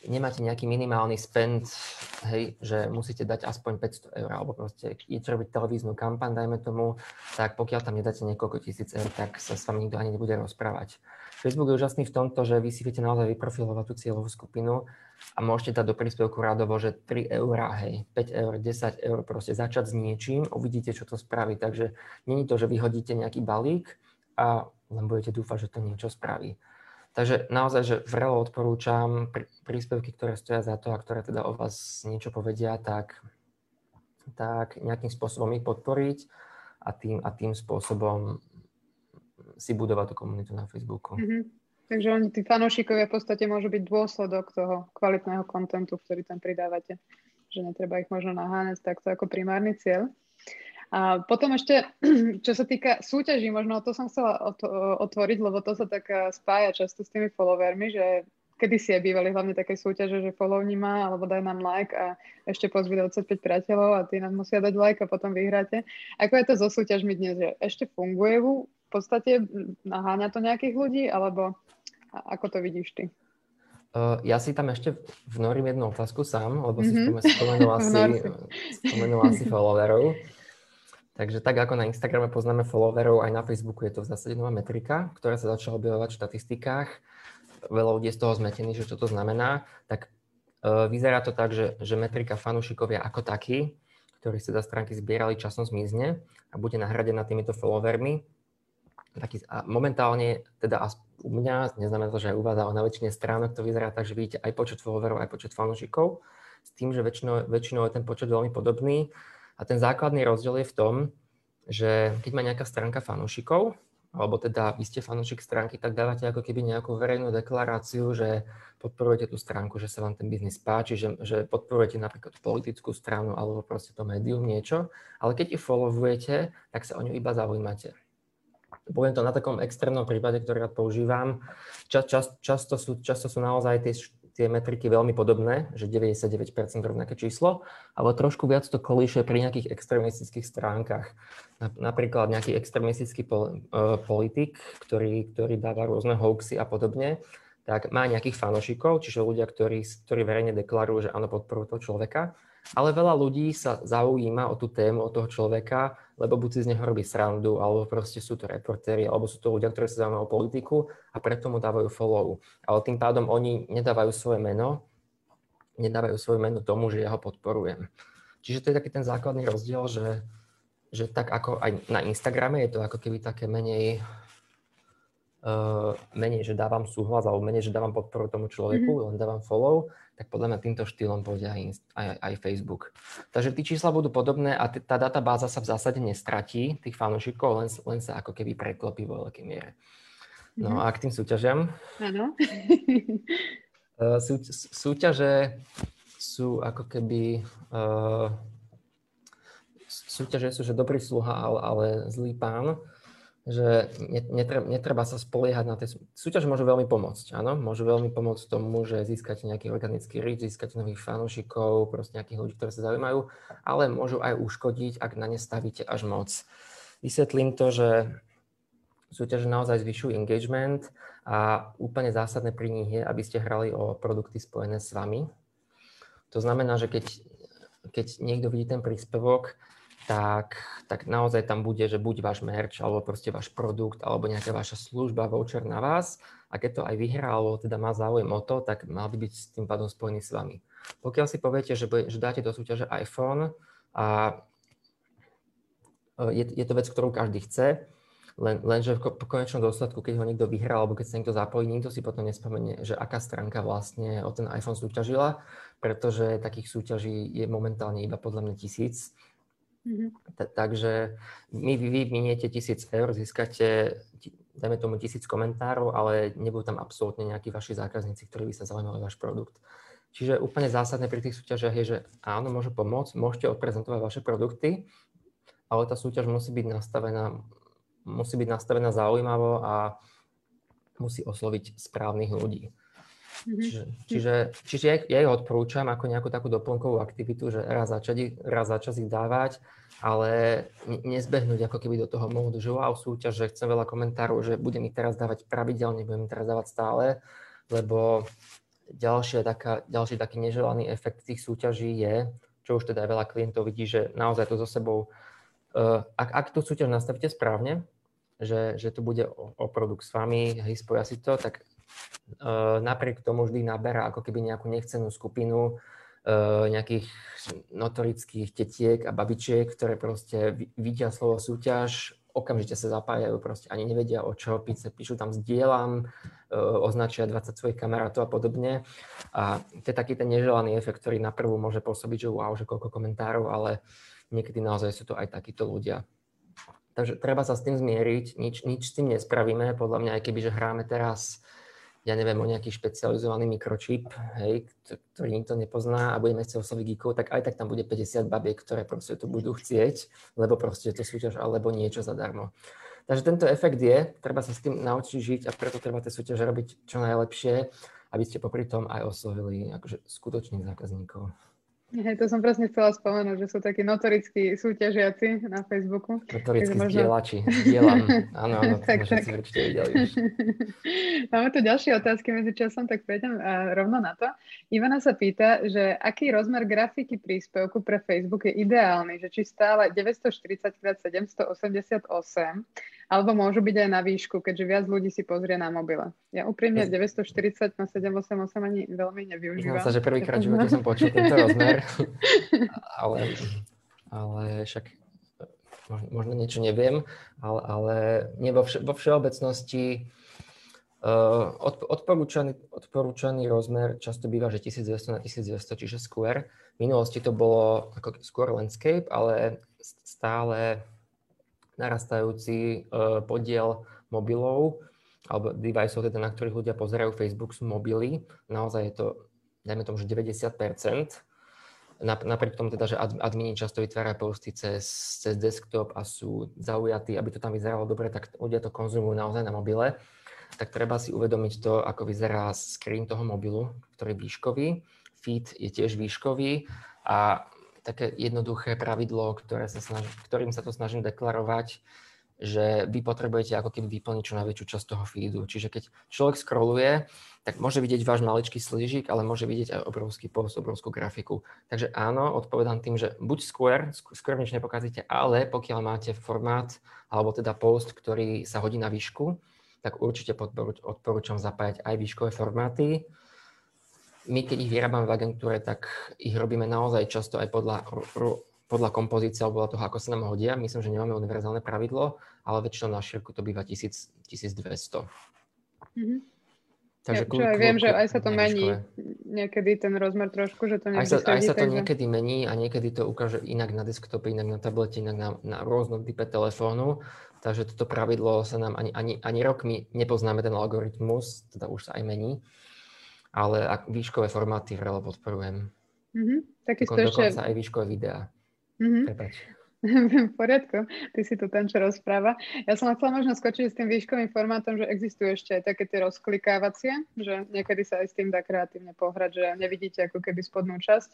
nemáte nejaký minimálny spend, hej, že musíte dať aspoň päťsto eur, alebo proste idete robiť televíznu kampaň, dajme tomu, tak pokiaľ tam nedáte niekoľko tisíc eur, tak sa s vami nikto ani nebude rozprávať. Facebook je úžasný v tomto, že vy si viete naozaj vyprofilovať tú cieľovú skupinu a môžete dať do príspevku radovo, že tri eurá, hej, päť eur, desať eur, proste začať s niečím, uvidíte, čo to spraví. Takže nie je to, že vyhodíte nejaký balík a len budete dúfať, že to niečo spraví. Takže naozaj, že vrelo odporúčam príspevky, ktoré stoja za to a ktoré teda o vás niečo povedia, tak, tak nejakým spôsobom ich podporiť a tým, a tým spôsobom si budovať tú komunitu na Facebooku. Mm-hmm. Takže oni, tí fanúšikovia v podstate môžu byť dôsledok toho kvalitného kontentu, ktorý tam pridávate. Že netreba ich možno naháňať takto ako primárny cieľ. A potom ešte, čo sa týka súťaží, možno o to som chcela otvoriť, lebo to sa tak spája často s tými followermi, že kedysi je bývali hlavne také súťaže, že followni ma, alebo daj nám like a ešte pozvy dvadsaťpäť priateľov a tí nám musia dať like a potom vyhráte. Ako je to so súťažmi dnes? Že ešte funguje v podstate? Naháňa to nejakých ľudí? Alebo ako to vidíš ty? Uh, ja si tam ešte vnorím jednu otázku sám, lebo mm-hmm. si spomenul asi, spomenul asi followerov. Takže tak, ako na Instagrame poznáme followerov, aj na Facebooku je to v zásade nová metrika, ktorá sa začala objavovať v štatistikách. Veľa ľudí je z toho zmetených, že čo to znamená. Tak e, vyzerá to tak, že, že metrika fanúšikovia ako takí, ktorí sa za stránky zbierali, časom zmizne a bude nahradená týmito followermi. Taký, a momentálne, teda u mňa, neznamená to, že aj u vás, ale na väčšine stránok to vyzerá tak, že vidíte aj počet followerov, aj počet fanúšikov, s tým, že väčšinou, väčšinou je ten počet veľmi podobný. A ten základný rozdiel je v tom, že keď má nejaká stránka fanúšikov, alebo teda vy ste fanúšik stránky, tak dávate ako keby nejakú verejnú deklaráciu, že podporujete tú stránku, že sa vám ten biznis páči, že, že podporujete napríklad politickú stranu alebo proste to médium niečo, ale keď ich followujete, tak sa o ňu iba zaujímate. Poviem to na takom extrémnom prípade, ktorý rád používam. Čas, čas, často, sú, často sú naozaj tie tie metriky veľmi podobné, že deväťdesiatdeväť percent rovnaké číslo, ale trošku viac to kolíše pri nejakých extrémistických stránkach. Napríklad nejaký extrémistický pol, uh, politik, ktorý, ktorý dáva rôzne hoaxy a podobne, tak má nejakých fanošikov, čiže ľudia, ktorí, ktorí verejne deklarujú, že áno, podporujú toho človeka, ale veľa ľudí sa zaujíma o tú tému, o toho človeka, lebo buď si z neho robí srandu, alebo proste sú to reportéri, alebo sú to ľudia, ktorí sa zaujímajú o politiku a preto mu dávajú follow. Ale tým pádom oni nedávajú svoje meno, nedávajú svoje meno tomu, že ja ho podporujem. Čiže to je taký ten základný rozdiel, že, že tak ako aj na Instagrame je to ako keby také menej... Uh, menej, že dávam súhlas alebo menej, že dávam podporu tomu človeku, mm-hmm. len dávam follow, tak podľa mňa týmto štýlom pôjde aj, aj, aj Facebook. Takže tí čísla budú podobné a t- tá databáza sa v zásade nestratí tých fanúšikov, len, len sa ako keby preklopí vo veľkej miere. No mm-hmm. a k tým súťažiam. Áno. uh, sú, súťaže sú ako keby... Uh, súťaže sú, že dobrý sluha, ale, ale zlý pán. Že netreba, netreba sa spoliehať na tie súťaže, môžu veľmi pomôcť, áno, môžu veľmi pomôcť tomu, že získate nejaký organický reach, získate nových fanúšikov, proste nejakých ľudí, ktorí sa zaujímajú, ale môžu aj uškodiť, ak na ne stavíte až moc. Vysvetlím to, že súťaže naozaj zvyšujú engagement a úplne zásadné pri nich je, aby ste hrali o produkty spojené s vami. To znamená, že keď, keď niekto vidí ten príspevok, Tak, tak naozaj tam bude, že buď váš merch, alebo proste váš produkt, alebo nejaká vaša služba, voucher na vás. A keď to aj vyhrá, alebo teda má záujem o to, tak mal by byť s tým pádom spojený s vami. Pokiaľ si poviete, že, že dáte do súťaže iPhone, a je, je to vec, ktorú každý chce, len, lenže v konečnom dôsledku, keď ho niekto vyhrá, alebo keď sa niekto zapojí, nikto si potom nespomenie, že aká stránka vlastne o ten iPhone súťažila, pretože takých súťaží je momentálne iba podľa mňa tisíc. Mm-hmm. Ta, takže my vy miniete tisíc eur, získate, dajme tomu tisíc komentárov, ale nebudú tam absolútne nejakí vaši zákazníci, ktorí by sa zaujímali váš produkt. Čiže úplne zásadné pri tých súťažiach je, že áno, môže pomôcť, môžete odprezentovať vaše produkty, ale tá súťaž musí byť nastavená, musí byť nastavená zaujímavo a musí osloviť správnych ľudí. Mm-hmm. Čiže, čiže, čiže ja, ja ich odporúčam ako nejakú takú doplnkovú aktivitu, že raz začať, raz začať ich dávať, ale nezbehnúť ako keby do toho módu, že wow, súťaž, že chcem veľa komentárov, že budem ich teraz dávať pravidelne, budem ich teraz dávať stále, lebo ďalšia taká, ďalší taký neželaný efekt tých súťaží je, čo už teda veľa klientov vidí, že naozaj to so sebou, uh, ak, ak tú súťaž nastavíte správne, že, že to bude o, o produkt s vami, hej, spoja si to, tak napriek tomu vždy naberá ako keby nejakú nechcenú skupinu nejakých notorických tetiek a babičiek, ktoré proste vidia slovo súťaž, okamžite sa zapájajú, proste ani nevedia o čo, píšu tam zdieľam, označia dvadsať svojich kamarátov a podobne. A to je taký ten neželaný efekt, ktorý na prvú môže pôsobiť, že wow, že koľko komentárov, ale niekedy naozaj sú to aj takíto ľudia. Takže treba sa s tým zmieriť, nič, nič s tým nespravíme, podľa mňa aj keby, že hráme teraz ja neviem, o nejaký špecializovaný mikročip, hej, ktorý nikto nepozná a budeme chcieť osloviť geekov, tak aj tak tam bude päťdesiat babiek, ktoré proste to budú chcieť, lebo proste je to súťaž alebo niečo zadarmo. Takže tento efekt je, treba sa s tým naučiť žiť a preto treba tie súťaže robiť čo najlepšie, aby ste popri tom aj oslovili akože skutočných zákazníkov. Ja, to som presne chcela spomenúť, že sú takí notorickí súťažiaci na Facebooku. Notorickí zdieľači, zdieľam. Áno, áno, to tak, možno tak. Si určite videli už. Máme tu ďalšie otázky medzi časom, tak prejdem rovno na to. Ivana sa pýta, že aký rozmer grafiky príspevku pre Facebook je ideálny, že či stále deväťstoštyridsať krát sedemstoosemdesiatosem, alebo môžu byť aj na výšku, keďže viac ľudí si pozrie na mobile. Ja úprimne deväťstoštyridsať na sedemstoosemdesiatosem ani veľmi nevyužívam. Znám sa, že prvýkrát v živote som počul tento rozmer. ale, ale však možno niečo neviem, ale, ale nie, vo, vše, vo všeobecnosti uh, od, odporúčaný, odporúčaný rozmer často býva, že tisícdvesto na tisícdvesto, čiže square. V minulosti to bolo ako square landscape, ale stále narastajúci uh, podiel mobilov alebo deviceov, teda na ktorých ľudia pozerajú Facebook, sú mobily. Naozaj je to, dajme tomu, že deväťdesiat percent. Napriek tomu teda, že admini často vytvárajú posty cez, cez desktop a sú zaujatí, aby to tam vyzeralo dobre, tak ľudia to konzumujú naozaj na mobile. Tak treba si uvedomiť to, ako vyzerá screen toho mobilu, ktorý je výškový, feed je tiež výškový a také jednoduché pravidlo, ktoré sa snaž, ktorým sa to snažím deklarovať, že vy potrebujete ako keby vyplniť čo najväčšiu časť toho feedu. Čiže keď človek scrolluje, tak môže vidieť váš maličký slížik, ale môže vidieť aj obrovský post, obrovskú grafiku. Takže áno, odpovedám tým, že buď square, square nič nepokazíte, ale pokiaľ máte formát, alebo teda post, ktorý sa hodí na výšku, tak určite odporúčam zapájať aj výškové formáty. My, keď ich vyrábame v agentúre, tak ich robíme naozaj často aj podľa... podľa kompozície alebo toho, ako sa nám hodia. Myslím, že nemáme univerzálne pravidlo, ale väčšinou na šírku to býva tisíc, tisícdvesto. Mm-hmm. Takže ja, čo ja viem, že aj sa to mení niekedy ten rozmer trošku, že to nevždy sedí. Aj sa to niekedy mení a niekedy to ukáže inak na desktope, inak na tablete, inak na, na rôznom type telefónu. Takže toto pravidlo sa nám ani, ani, ani rok, my nepoznáme ten algoritmus, teda už sa aj mení. Ale ak výškové formáty vrelo podporujem. Mm-hmm. Takisto ešte... Dokonca aj výškové videá. Mm-hmm. V poriadku, ty si to tam čo rozpráva. Ja som chcela možno skočiť s tým výškovým formátom, že existujú ešte aj také tie rozklikávacie, že niekedy sa aj s tým dá kreatívne pohrať, že nevidíte ako keby spodnú časť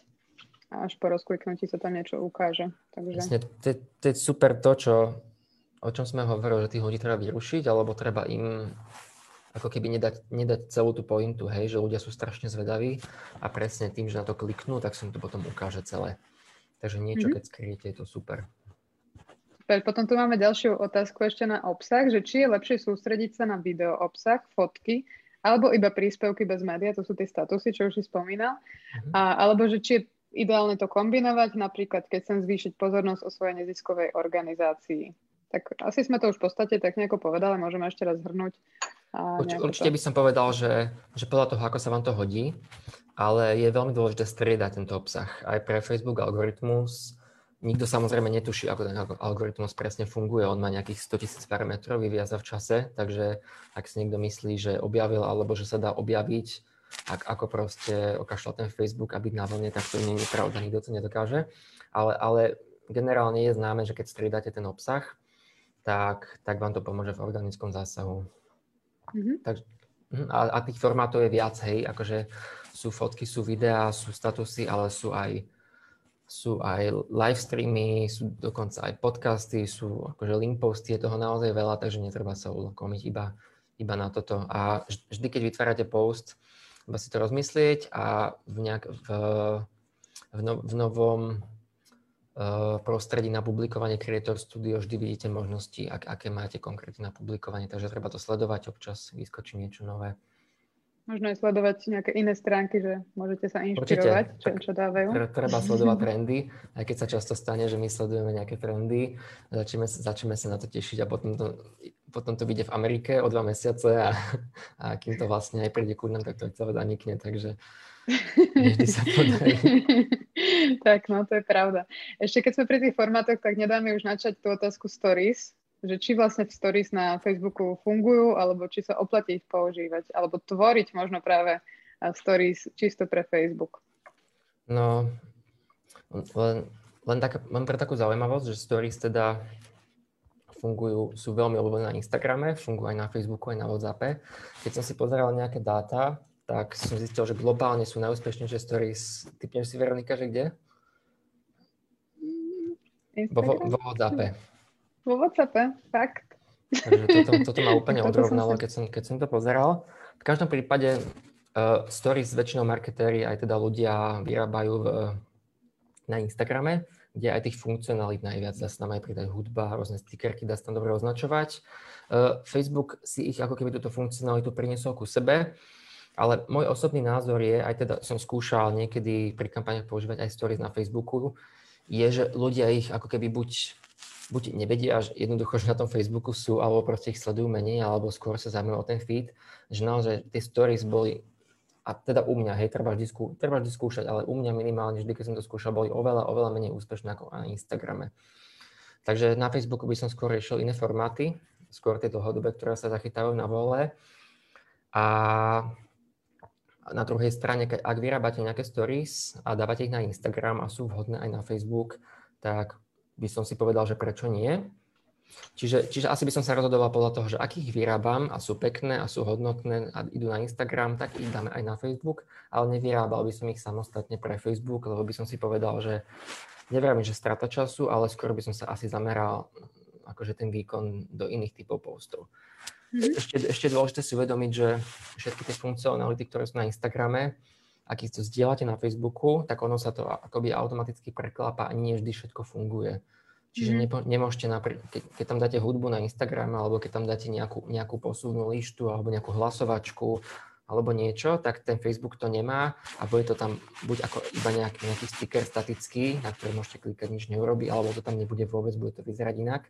a až po rozkliknutí sa tam niečo ukáže. Jasne, to je super to, čo, o čom sme hovorili, že tých ľudí treba vyrušiť, alebo treba im ako keby nedať, nedať celú tú pointu, hej, že ľudia sú strašne zvedaví a presne tým, že na to kliknú, tak sa im to potom ukáže celé. Takže niečo, keď skryjete, je to super. Super. Potom tu máme ďalšiu otázku ešte na obsah, že či je lepšie sústrediť sa na video obsah, fotky, alebo iba príspevky bez média, to sú tie statusy, čo už si spomínal, mm-hmm. A, alebo že či je ideálne to kombinovať, napríklad keď chcem zvýšiť pozornosť o svojej neziskovej organizácii. Tak asi sme to už v podstate tak nejako povedali, môžeme ešte raz zhrnúť. Urč- určite to. By som povedal, že, že podľa toho, ako sa vám to hodí, ale je veľmi dôležité striedať tento obsah. Aj pre Facebook algoritmus, nikto samozrejme netuší, ako ten algoritmus presne funguje, on má nejakých sto tisíc parametrov, vyvíja sa v čase, takže ak si niekto myslí, že objavil alebo že sa dá objaviť, ak, ako proste okašľať ten Facebook a byť na vlne, tak to nie je pravda, nikto to nedokáže. Ale, ale generálne je známe, že keď striedáte ten obsah, tak, tak vám to pomôže v organickom zásahu. Mm-hmm. Tak, a, a tých formátov je viac, hej, akože sú fotky, sú videá, sú statusy, ale sú aj, sú aj live streamy, sú dokonca aj podcasty, sú akože link posty, je toho naozaj veľa, takže netreba sa ulokomiť iba, iba na toto. A vždy, keď vytvárate post, iba si to rozmyslieť a v, nejak, v, v, no, v novom uh, prostredí na publikovanie Creator Studio vždy vidíte možnosti, ak, aké máte konkrétne na publikovanie, takže treba to sledovať, občas vyskočí niečo nové. Možno aj sledovať nejaké iné stránky, že môžete sa inšpirovať, čo, čo dávajú. Treba sledovať trendy, aj keď sa často stane, že my sledujeme nejaké trendy, začneme, začneme sa na to tešiť a potom to, potom to vyjde v Amerike o dva mesiace a, a kým to vlastne aj príde ku nám, tak to celé zanikne, takže vždy sa podarí. Tak, no to je pravda. Ešte keď sme pri tých formátoch, tak nedáme už načať tú otázku stories, že či vlastne stories na Facebooku fungujú, alebo či sa oplatí ich používať, alebo tvoriť možno práve stories čisto pre Facebook. No, len, len tak, mám pre takú zaujímavosť, že stories teda fungujú, sú veľmi obľúbené na Instagrame, fungujú aj na Facebooku, aj na WhatsAppe. Keď som si pozeral nejaké dáta, tak som zistil, že globálne sú najúspešnejšie stories. Typneš si, Veronika, že kde? Vo, vo WhatsAppe. Vo WhatsAppe, fakt. Takže toto, toto ma úplne odrovnalo, keď som, keď som to pozeral. V každom prípade uh, stories väčšinou marketéri, aj teda ľudia vyrábajú v, na Instagrame, kde aj tých funkcionalít najviac, dá sa tam aj pridať hudba, rôzne stickerky, dá sa tam dobre označovať. Uh, Facebook si ich ako keby túto funkcionalitu priniesol ku sebe, ale môj osobný názor je, aj teda som skúšal niekedy pri kampaniach používať aj stories na Facebooku, je, že ľudia ich ako keby buď Buď nevedia, že jednoducho, že na tom Facebooku sú, alebo proste ich sledujú menej, alebo skôr sa zaujímajú o ten feed, že naozaj tie stories boli, a teda u mňa, hej, treba vždy, skú, treba vždy skúšať, ale u mňa minimálne vždy, keď som to skúšal, boli oveľa, oveľa menej úspešné ako na Instagrame. Takže na Facebooku by som skôr riešil iné formáty, skôr tie dlhodobé, ktoré sa zachytajú na vole. A na druhej strane, keď, ak vyrábate nejaké stories a dávate ich na Instagram a sú vhodné aj na Facebook, tak by som si povedal, že prečo nie. Čiže, čiže asi by som sa rozhodoval podľa toho, že akých vyrábam a sú pekné a sú hodnotné a idú na Instagram, tak ich dáme aj na Facebook, ale nevyrábal by som ich samostatne pre Facebook, lebo by som si povedal, že neviem, že strata času, ale skôr by som sa asi zameral akože ten výkon do iných typov postov. Mm-hmm. Ešte, ešte dôležité si uvedomiť, že všetky tie funkcionality, ktoré sú na Instagrame, ak ich to zdieľate na Facebooku, tak ono sa to akoby automaticky preklápa a nie vždy všetko funguje. Čiže mm. nepo, nemôžete, napr- keď, keď tam dáte hudbu na Instagrame, alebo keď tam dáte nejakú, nejakú posuvnú lištu, alebo nejakú hlasovačku, alebo niečo, tak ten Facebook to nemá a bude to tam buď ako iba nejaký, nejaký sticker statický, na ktorý môžete klikať, nič neurobí, alebo to tam nebude vôbec, bude to vyzerať inak.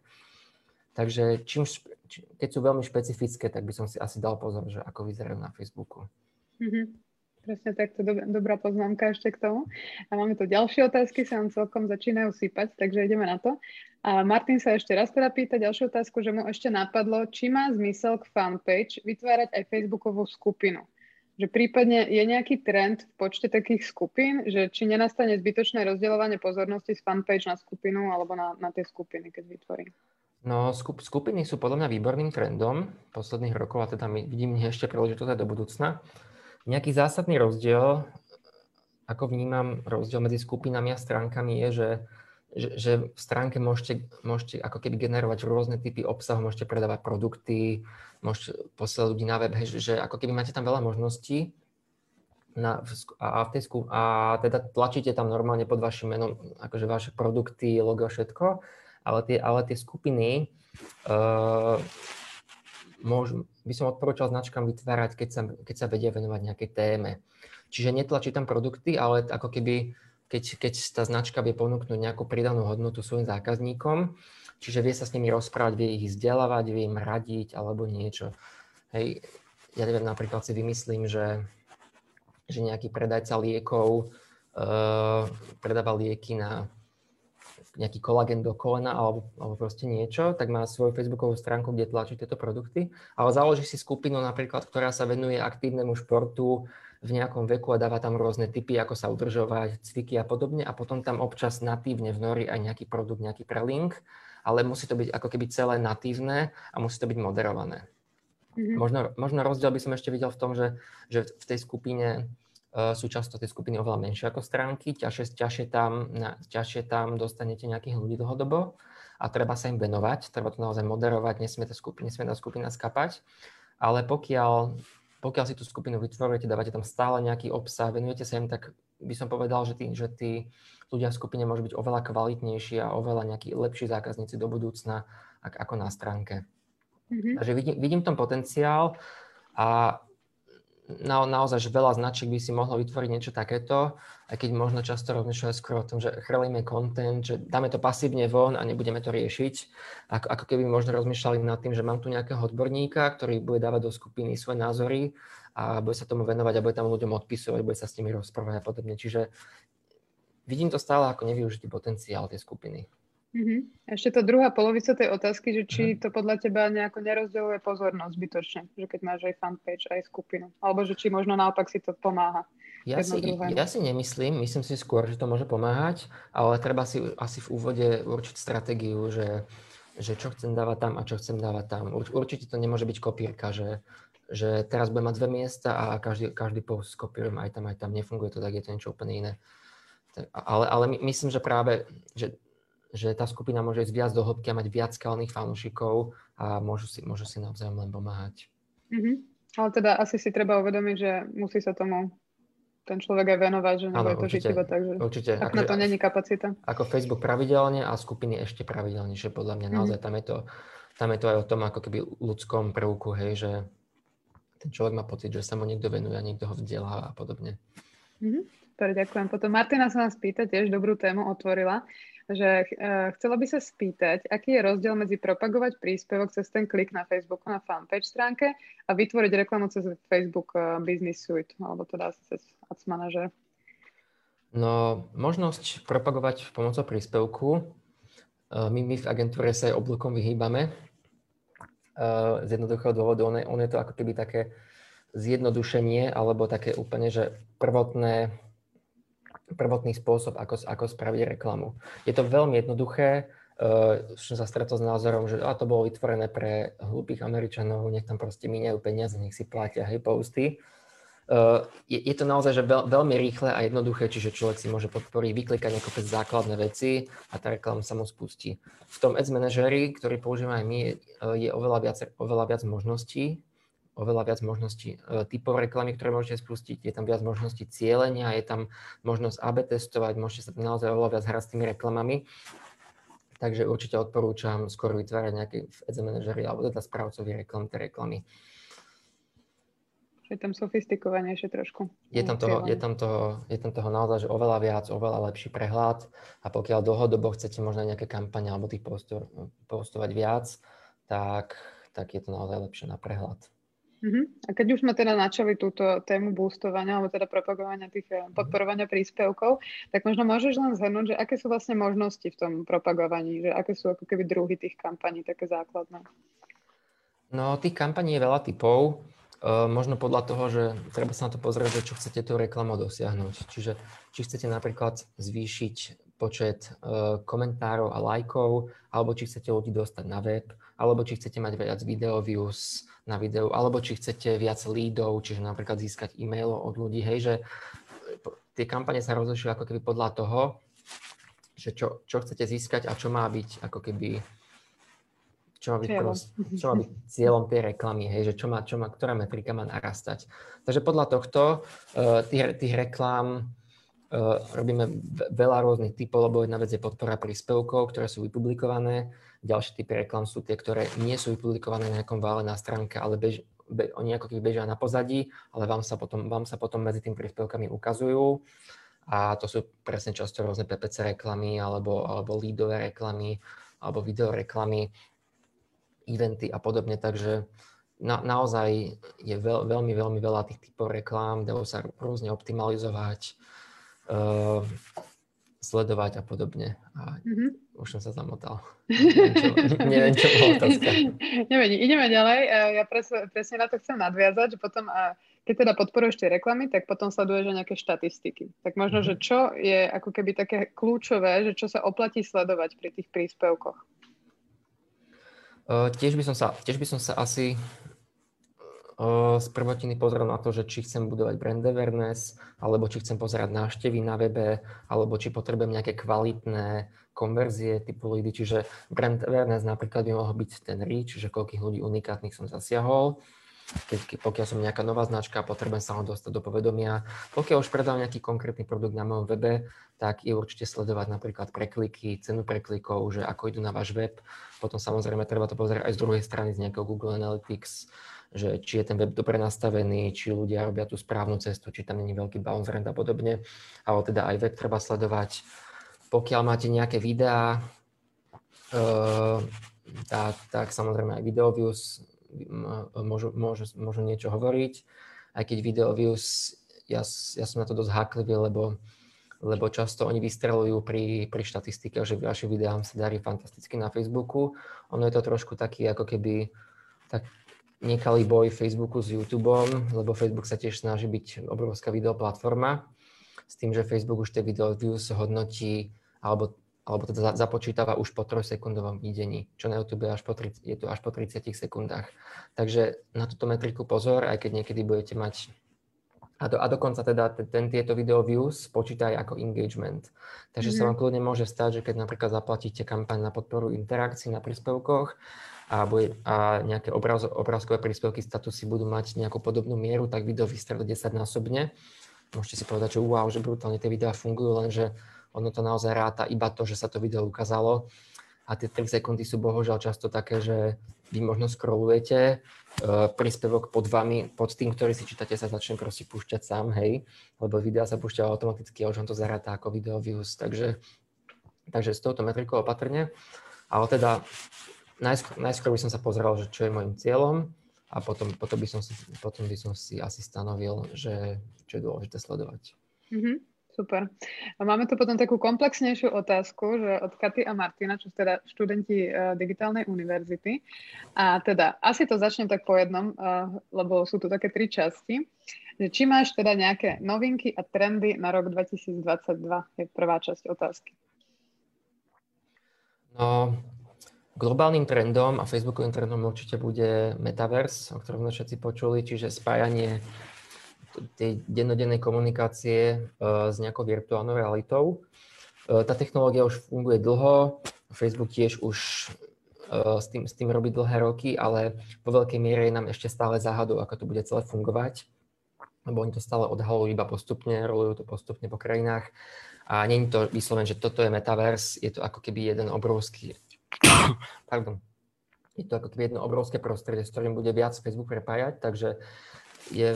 Takže čím, či, keď sú veľmi špecifické, tak by som si asi dal pozor, že ako vyzerajú na Facebooku. Mm-hmm. Presne tak, to je dobrá poznámka ešte k tomu. A máme tu ďalšie otázky, sa nám celkom začínajú sypať, takže ideme na to. A Martin sa ešte raz teda pýta ďalšiu otázku, že mu ešte napadlo, či má zmysel k fanpage vytvárať aj Facebookovú skupinu. Že prípadne je nejaký trend v počte takých skupín, že či nenastane zbytočné rozdielovanie pozornosti z fanpage na skupinu alebo na, na tie skupiny, keď vytvorím. No, skup, skupiny sú podľa mňa výborným trendom posledných rokov a teda my, vidím ešte príležitosť aj do budúcna. Nejaký zásadný rozdiel, ako vnímam rozdiel medzi skupinami a stránkami, je, že, že, že v stránke môžete, môžete ako keby generovať rôzne typy obsahu, môžete predávať produkty, môžete posielať ľudí na web, hej, že ako keby máte tam veľa možností na, a, v tej sku- a teda tlačíte tam normálne pod vašim menom akože vaše produkty, logo, všetko, ale tie, ale tie skupiny uh, môžu... by som odporúčal značkám vytvárať, keď sa, keď sa vedia venovať nejakej téme. Čiže netlačí tam produkty, ale ako keby, keď, keď tá značka vie ponúknuť nejakú pridanú hodnotu svojim zákazníkom, čiže vie sa s nimi rozprávať, vie ich vzdelávať, vie im radiť alebo niečo. Hej, ja neviem, napríklad si vymyslím, že, že nejaký predajca liekov uh, predáva lieky na nejaký kolagen do kolena alebo, alebo proste niečo, tak má svoju facebookovú stránku, kde tlačí tieto produkty, ale založí si skupinu napríklad, ktorá sa venuje aktívnemu športu v nejakom veku a dáva tam rôzne tipy, ako sa udržovať, cviky a podobne, a potom tam občas natívne vnorí aj nejaký produkt, nejaký prelink, ale musí to byť ako keby celé natívne a musí to byť moderované. Mm-hmm. Možno, možno rozdiel by som ešte videl v tom, že, že v tej skupine uh, sú často tie skupiny oveľa menšie ako stránky, ťažšie, ťažšie, tam, na, ťažšie tam dostanete nejakých ľudí dlhodobo a treba sa im venovať, treba to naozaj moderovať, nesmie tá skupina, nesmie tá skupina skapať, ale pokiaľ, pokiaľ si tú skupinu vytvorujete, dávate tam stále nejaký obsah, venujete sa im, tak by som povedal, že tí, že tí ľudia v skupine môžu byť oveľa kvalitnejší a oveľa nejakí lepší zákazníci do budúcna ako na stránke. Mm-hmm. Takže vidím, vidím tom potenciál a na, naozaj, že veľa značiek by si mohlo vytvoriť niečo takéto, aj keď možno často rovnešuje skoro o tom, že chrlíme content, že dáme to pasívne von a nebudeme to riešiť. Ako, ako keby možno rozmýšľali nad tým, že mám tu nejakého odborníka, ktorý bude dávať do skupiny svoje názory a bude sa tomu venovať a bude tam ľuďom odpisovať, bude sa s nimi rozprávať a podobne. Čiže vidím to stále ako nevyužitý potenciál tej skupiny. Uh-huh. Ešte to druhá polovica tej otázky, že či to podľa teba nejako nerozdeľuje pozornosť zbytočne, že keď máš aj fanpage, aj skupinu, alebo že či možno naopak si to pomáha. Ja si, ja si nemyslím, myslím si skôr, že to môže pomáhať, ale treba si asi v úvode určiť stratégiu, že, že čo chcem dávať tam a čo chcem dávať tam. Určite to nemôže byť kopírka, že, že teraz budem mať dve miesta a každý, každý post skopírujem aj tam, aj tam, nefunguje to tak, je to niečo úplne iné. Ale, ale myslím, že práve, že že tá skupina môže ísť viac do hĺbky a mať viac skalných fanúšikov a môžu si, môžu si navzájom len pomáhať. Mm-hmm. Ale teda asi si treba uvedomiť, že musí sa tomu ten človek aj venovať, že nebude to žiť iba tak, že ak na to není kapacita. Ako Facebook pravidelne a skupiny ešte pravidelnejšie, podľa mňa naozaj mm-hmm. tam, je to, tam je to aj o tom ako keby ľudskom prvku, hej, že ten človek má pocit, že sa mu niekto venuje a niekto ho vzdeláva a podobne. Mm-hmm. Dobre, ďakujem. Potom Martina sa nás pýta, tiež dobrú tému otvorila, že uh, chcela by sa spýtať, aký je rozdiel medzi propagovať príspevok cez ten klik na Facebooku na fanpage stránke a vytvoriť reklamu cez Facebook uh, Business Suite, alebo teda cez Ads Manager. No, možnosť propagovať pomocou príspevku. Uh, my, my v agentúre sa aj oblúkom vyhýbame. Uh, z jednoduchého dôvodu, on je, on je to ako keby také zjednodušenie, alebo také úplne, že prvotné prvotný spôsob, ako, ako spraviť reklamu. Je to veľmi jednoduché, uh, som sa stretol s názorom, že a to bolo vytvorené pre hlúpých Američanov, nech tam proste míňajú peniaze, nech si platia, hej, posty. Uh, je, je to naozaj že veľ, veľmi rýchle a jednoduché, čiže človek si môže podporiť, vyklikať nejaké základné veci a tá reklama sa mu spustí. V tom Ads Manageri, ktorý používame aj my, je oveľa viac, oveľa viac možností, oveľa viac možností typov reklamy, ktoré môžete spustiť, je tam viac možností cielenia, je tam možnosť á bé testovať, môžete sa naozaj oveľa viac hrať s tými reklamami. Takže určite odporúčam skôr vytvárať nejaké ads manažery alebo teda správcovi reklam, tie reklamy. Je tam sofistikovanejšie trošku. Je tam toho, je tam toho, je tam toho naozaj že oveľa viac, oveľa lepší prehľad a pokiaľ dlhodobo chcete možno nejaké kampane alebo tých postov, postovať viac, tak, tak je to naozaj lepšie na prehľad. Uh-huh. A keď už sme teda načali túto tému boostovania alebo teda propagovania tých podporovania príspevkov, tak možno môžeš len zhrnúť, že aké sú vlastne možnosti v tom propagovaní, že aké sú ako keby druhy tých kampaní, také základné? No tých kampaní je veľa typov, uh, možno podľa toho, že treba sa na to pozrieť, že čo chcete tú reklamu dosiahnuť. Čiže či chcete napríklad zvýšiť počet uh, komentárov a lajkov, alebo či chcete ľudí dostať na web, alebo či chcete mať viac video views na videu, alebo či chcete viac leadov, čiže napríklad získať e-mailov od ľudí, hej, že tie kampane sa rozlišujú ako keby podľa toho, že čo, čo chcete získať a čo má byť ako keby, čo má byť, prost, čo má byť cieľom tej reklamy, hej, že čo má, čo má, ktorá metrika má narastať. Takže podľa tohto uh, tých, tých reklám Uh, robíme veľa rôznych typov, lebo jedna vec je podpora príspevkov, ktoré sú vypublikované. Ďalšie typy reklam sú tie, ktoré nie sú vypublikované na nejakom vále na stránke, ale bež, be, oni ako keby bežia na pozadí, ale vám sa potom, vám sa potom medzi tým príspevkami ukazujú. A to sú presne často rôzne pé pé cé reklamy, alebo, alebo leadové reklamy, alebo videoreklamy, eventy a podobne. Takže na, naozaj je veľ, veľmi, veľmi veľa tých typov reklám, dajú sa rôzne optimalizovať, Uh, sledovať a podobne. A mm-hmm. Už som sa zamotal. Neviem, čo bola otázka. Neviem, ideme ďalej. Ja pres, presne na to chcem nadviazať, že potom, Keď teda podporuješ tie reklamy, tak potom sleduješ aj nejaké štatistiky. Tak možno, že čo je ako keby také kľúčové, že čo sa oplatí sledovať pri tých príspevkoch? Uh, tiež, by som sa, tiež by som sa asi uh, z prvotiny pozrel na to, že či chcem budovať brand awareness, alebo či chcem pozerať návštevy na webe, alebo či potrebujem nejaké kvalitné konverzie typu ľudí. Čiže brand awareness napríklad by mohol byť ten reach, že koľkých ľudí unikátnych som zasiahol. Keď, pokiaľ som nejaká nová značka, potrebujem sa ho dostať do povedomia. Pokiaľ už predám nejaký konkrétny produkt na mojom webe, tak je určite sledovať napríklad prekliky, cenu preklikov, že ako idú na váš web. Potom samozrejme treba to pozerať aj z druhej strany z nejakého Google Analytics, že či je ten web dobre nastavený, či ľudia robia tú správnu cestu, či tam nie je veľký bounce rate a podobne. Ale teda aj web treba sledovať. Pokiaľ máte nejaké videá, uh, tak, tak samozrejme aj video views, Môžu, môžu, môžu niečo hovoriť, aj keď video views, ja, ja som na to dosť háklivý, lebo, lebo často oni vystrelujú pri, pri štatistike, že vašim videám sa darí fantasticky na Facebooku. Ono je to trošku taký ako keby tak nekalý boj Facebooku s YouTubeom, lebo Facebook sa tiež snaží byť obrovská videoplatforma, s tým, že Facebook už tie video views hodnotí, alebo alebo teda započítava už po trojsekundovom videní, čo na YouTube je až po, je to až po tridsiatich sekundách. Takže na túto metriku pozor, aj keď niekedy budete mať... A, do, a dokonca teda ten, tieto video views počíta aj ako engagement. Takže mm-hmm. sa vám kľudne môže stať, že keď napríklad zaplatíte kampaň na podporu interakcií na príspevkoch a, bude, a nejaké obraz, obrázkové príspevky, statusy budú mať nejakú podobnú mieru, tak video vystrelí desaťnásobne. Môžete si povedať, že wow, že brutálne tie videá fungujú, lenže ono to naozaj ráta iba to, že sa to video ukázalo. A tie tri sekundy sú bohužiaľ často také, že vy možno scrollujete, uh, príspevok pod vami, pod tým, ktorý si čítate, sa začne proste púšťať sám, hej, lebo videa sa púšťajú automaticky a už on to zaráta ako video views. Takže, takže s touto metrikou opatrne. Ale teda najskôr, najskôr by som sa pozrel, že čo je môjim cieľom, a potom, potom, by som si, potom by som si asi stanovil, že čo je dôležité sledovať. Mm-hmm. Super. A máme tu potom takú komplexnejšiu otázku, že od Katy a Martina, čo sú teda študenti uh, digitálnej univerzity. A teda asi to začnem tak po jednom, uh, lebo sú tu také tri časti. Že či máš teda nejaké novinky a trendy na rok dvetisícdvadsaťdva, je prvá časť otázky. No, globálnym trendom a Facebookovým trendom určite bude Metaverse, o ktorom sme všetci počuli, čiže spájanie tej dennodennej komunikácie uh, s nejakou virtuálnou realitou. Uh, tá technológia už funguje dlho, Facebook tiež už uh, s, tým, s tým robí dlhé roky, ale po veľkej miere je nám ešte stále záhadou, ako to bude celé fungovať, lebo oni to stále odhalujú iba postupne, rolujú to postupne po krajinách a nie je to vyslovené, že toto je Metaverse, je to ako keby jeden obrovský... Pardon. Je to ako keby jedno obrovské prostredie, s ktorým bude viac Facebook prepájať, takže je...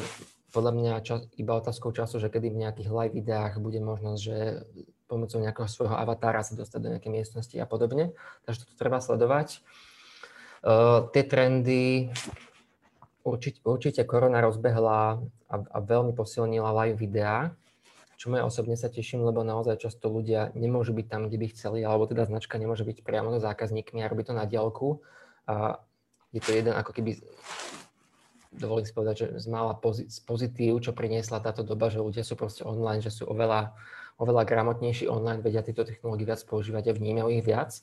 Podľa mňa čas, iba otázkou času, že kedy v nejakých live videách bude možnosť, že pomocou nejakého svojho avatára sa dostať do nejakej miestnosti a podobne. Takže toto treba sledovať. Uh, tie trendy určite, určite korona rozbehla a, a veľmi posilnila live videá, čomu ja osobne sa teším, lebo naozaj často ľudia nemôžu byť tam, kde by chceli, alebo teda značka nemôže byť priamo so zákazníkmi a robí to na diaľku. A je to jeden ako keby... Dovolím si povedať, že z mála pozitív, čo priniesla táto doba, že ľudia sú proste online, že sú oveľa, oveľa gramotnejší online, vedia tieto technológie viac používať a vnímajú ich viac.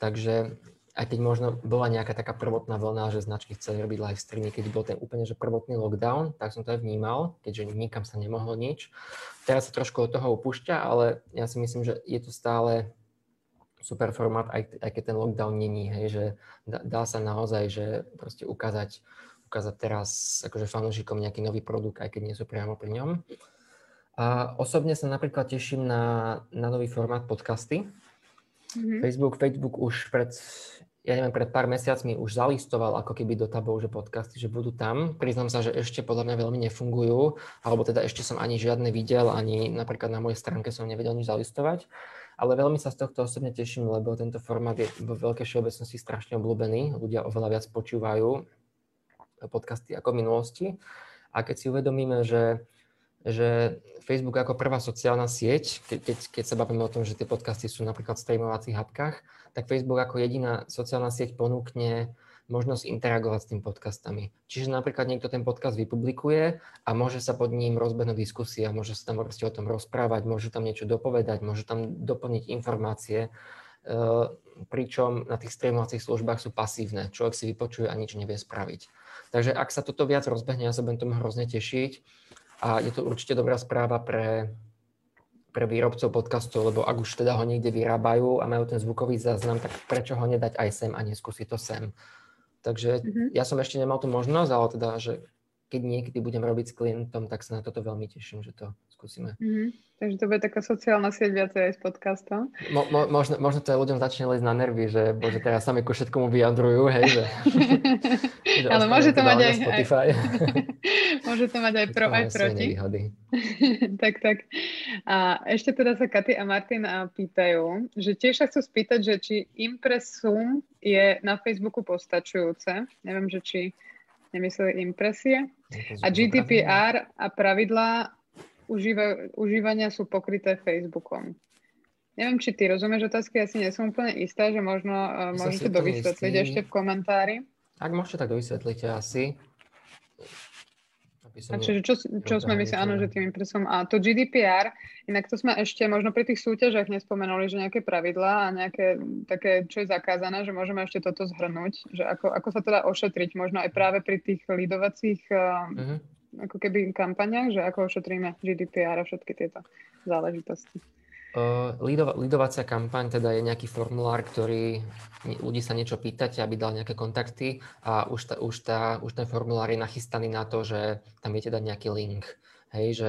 Takže aj keď možno bola nejaká taká prvotná vlna, že značky chceli robiť live streamy, keď bol ten úplne že prvotný lockdown, tak som to aj vnímal, keďže nikam sa nemohlo nič. Teraz sa trošku od toho upúšťa, ale ja si myslím, že je to stále super formát, aj, aj keď ten lockdown není, hej, že dá, dá sa naozaj, že proste ukázať ukázať teraz akože fanúšikom nejaký nový produkt, aj keď nie sú priamo pri ňom. A osobne sa napríklad teším na, na nový formát podcasty. Mm-hmm. Facebook, Facebook už pred, ja neviem, pred pár mesiacmi už zalistoval ako keby do tabov, že podcasty, že budú tam. Priznám sa, že ešte podľa mňa veľmi nefungujú, alebo teda ešte som ani žiadne videl, ani napríklad na mojej stránke som nevedel nič zalistovať. Ale veľmi sa z tohto osobne teším, lebo tento formát je vo veľkej všeobecnosti strašne obľúbený. Ľudia oveľa viac počúvajú podcasty ako v minulosti. A keď si uvedomíme, že, že Facebook ako prvá sociálna sieť, keď, keď sa bavíme o tom, že tie podcasty sú napríklad v streamovacích hapkách, tak Facebook ako jediná sociálna sieť ponúkne možnosť interagovať s tým podcastami. Čiže napríklad niekto ten podcast vypublikuje a môže sa pod ním rozbehnúť diskusia, môže sa tam proste o tom rozprávať, môže tam niečo dopovedať, môže tam doplniť informácie, pričom na tých streamovacích službách sú pasívne. Človek si vypočuje a nič nevie spraviť. Takže ak sa toto viac rozbehne, ja sa budem tomu hrozne tešiť a je to určite dobrá správa pre... pre výrobcov podcastov, lebo ak už teda ho niekde vyrábajú a majú ten zvukový záznam, tak prečo ho nedať aj sem a neskúsiť to sem. Takže mm-hmm. ja som ešte nemal tú možnosť, ale teda, že keď niekedy budem robiť s klientom, tak sa na toto veľmi teším, že to skúsime. Mm-hmm. Takže to bude taká sociálna sieť viac aj s podcastom. Mo- mo- možno, možno to aj ľuďom začne lezť na nervy, že bože, teraz sami ku všetkomu vyjadrujú, hej, že... že ale môže to mať aj... Spotify. Môže to mať aj pro, aj proti. Tak, tak. A ešte teda sa Katy a Martin pýtajú, že tiež sa chcú spýtať, že či impresum je na Facebooku postačujúce. Neviem, že či nemysleli impresie. A G D P R a pravidlá užíva, užívania sú pokryté Facebookom. Neviem, či ty rozumieš otázky, ja si nie som úplne istá, že možno uh, môžete dovysvetliť ešte v komentári. Ak môžete, tak dovysvetlite asi. A čiže čo, čo sme mysleli, áno, že tým impresom. A to G D P R, inak to sme ešte možno pri tých súťažach nespomenuli, že nejaké pravidlá a nejaké také, čo je zakázané, že môžeme ešte toto zhrnúť, že ako, ako sa to dá ošetriť, možno aj práve pri tých lídovacích uh-huh. ako keby kampaniach, že ako ošetríme G D P R a všetky tieto záležitosti. Uh, lídova, lídovacia kampaň teda je nejaký formulár, ktorý ľudí sa niečo pýtate, aby dal nejaké kontakty a už, ta, už, ta, už ten formulár je nachystaný na to, že tam viete dať nejaký link, hej, že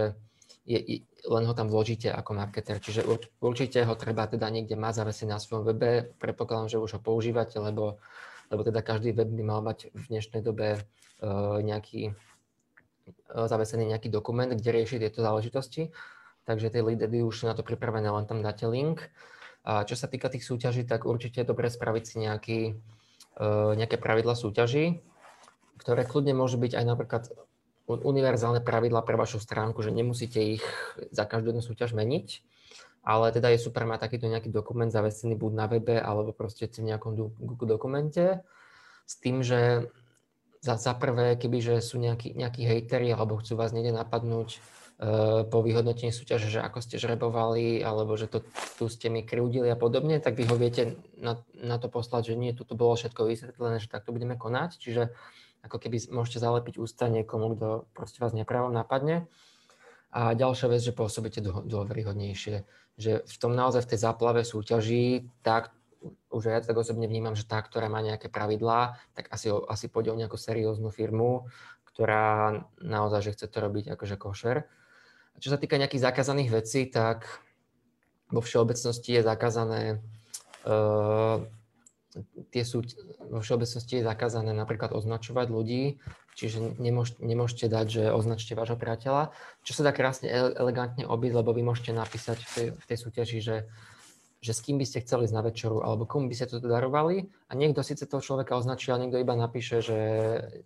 je, len ho tam vložíte ako marketer, čiže urč, určite ho treba teda niekde mať zavesený na svojom webe, predpokladám, že už ho používate, lebo, lebo teda každý web by mal mať v dnešnej dobe uh, nejaký, uh, zavesený nejaký dokument, kde rieši tieto záležitosti. Takže tie leady už sú na to pripravené, len tam dáte link. A čo sa týka tých súťaží, tak určite je dobre spraviť si nejaký, uh, nejaké pravidlá súťaží, ktoré kľudne môžu byť aj napríklad univerzálne pravidlá pre vašu stránku, že nemusíte ich za každú jednu súťaž meniť, ale teda je super mať takýto nejaký dokument zavesený buď na webe, alebo proste v nejakom Google dokumente s tým, že za, za prvé, kebyže sú nejakí, nejakí hejteri alebo chcú vás niekde napadnúť, po vyhodnotení súťaže, že ako ste žrebovali, alebo že to, tu ste mi krivdili a podobne, tak vy ho viete na, na to poslať, že nie, toto bolo všetko vysvetlené, že takto budeme konať. Čiže ako keby môžete zalepiť ústa niekomu, kto proste vás neprávom napadne. A ďalšia vec, že pôsobíte dôveryhodnejšie. Že v tom naozaj v tej záplave súťaží, tak už ja tak osobne vnímam, že tá, ktorá má nejaké pravidlá, tak asi, asi pôjde o nejakú serióznu firmu, ktorá naozaj, že chce to robiť akože košer. A čo sa týka nejakých zakázaných vecí, tak vo všeobecnosti je zakázané uh, tie sú, vo všeobecnosti je zakázané napríklad označovať ľudí, čiže nemôž, nemôžete dať, že označte vášho priateľa, čo sa dá krásne elegantne obiť, lebo vy môžete napísať v tej, v tej súťaži, že, že s kým by ste chceli ísť na večeru, alebo komu by ste to darovali a niekto síce toho človeka označí, ale niekto iba napíše, že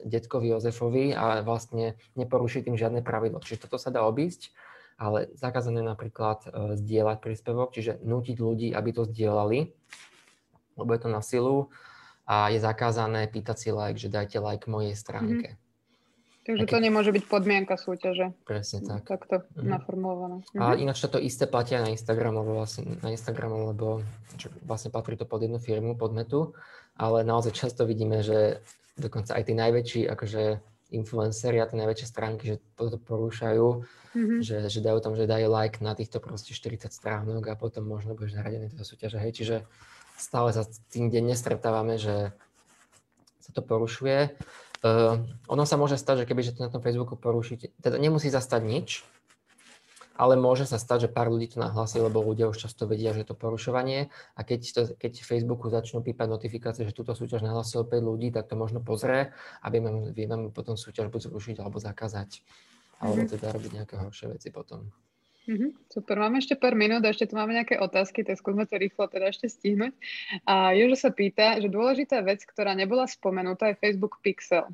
detkovi Jozefovi a vlastne neporuší tým žiadne pravidlo, čiže toto sa dá obísť, ale zakázané napríklad zdieľať príspevok, čiže nútiť ľudí, aby to zdieľali, lebo je to na silu a je zakázané pýtať si like, že dajte like mojej stránke. Mm-hmm. Takže keď... to nemôže byť podmienka súťaže. Presne tak. Takto mm-hmm. naformulované. Mm-hmm. A ináč toto isté platia na Instagram, lebo vlastne, na Instagram, lebo čo, vlastne patrí to pod jednu firmu, pod Metu, ale naozaj často vidíme, že dokonca aj tí najväčší akože influenceri a tie najväčšie stránky, že toto porúšajú, mm-hmm. že, že dajú tam, že dajú like na týchto proste štyridsať stránok a potom možno budeš naradený do súťaže. Hej, čiže stále sa tým deň nestretávame, že sa to porušuje. Uh, ono sa môže stať, že kebyže to na tom Facebooku porušíte, teda nemusí sa stať nič, ale môže sa stať, že pár ľudí to nahlási, lebo ľudia už často vedia, že je to porušovanie a keď, to, keď Facebooku začnú pípať notifikácie, že túto súťaž nahlásilo päť ľudí, tak to možno pozrie a vieme, vieme mu potom súťaž buď zrušiť alebo zakázať, mm-hmm. alebo teda robiť nejaké horšie veci potom. Mm-hmm, super, máme ešte pár minút a ešte tu máme nejaké otázky, tak skúsme to rýchlo teda ešte stihnúť. A Jožo sa pýta, že dôležitá vec, ktorá nebola spomenutá, je Facebook Pixel.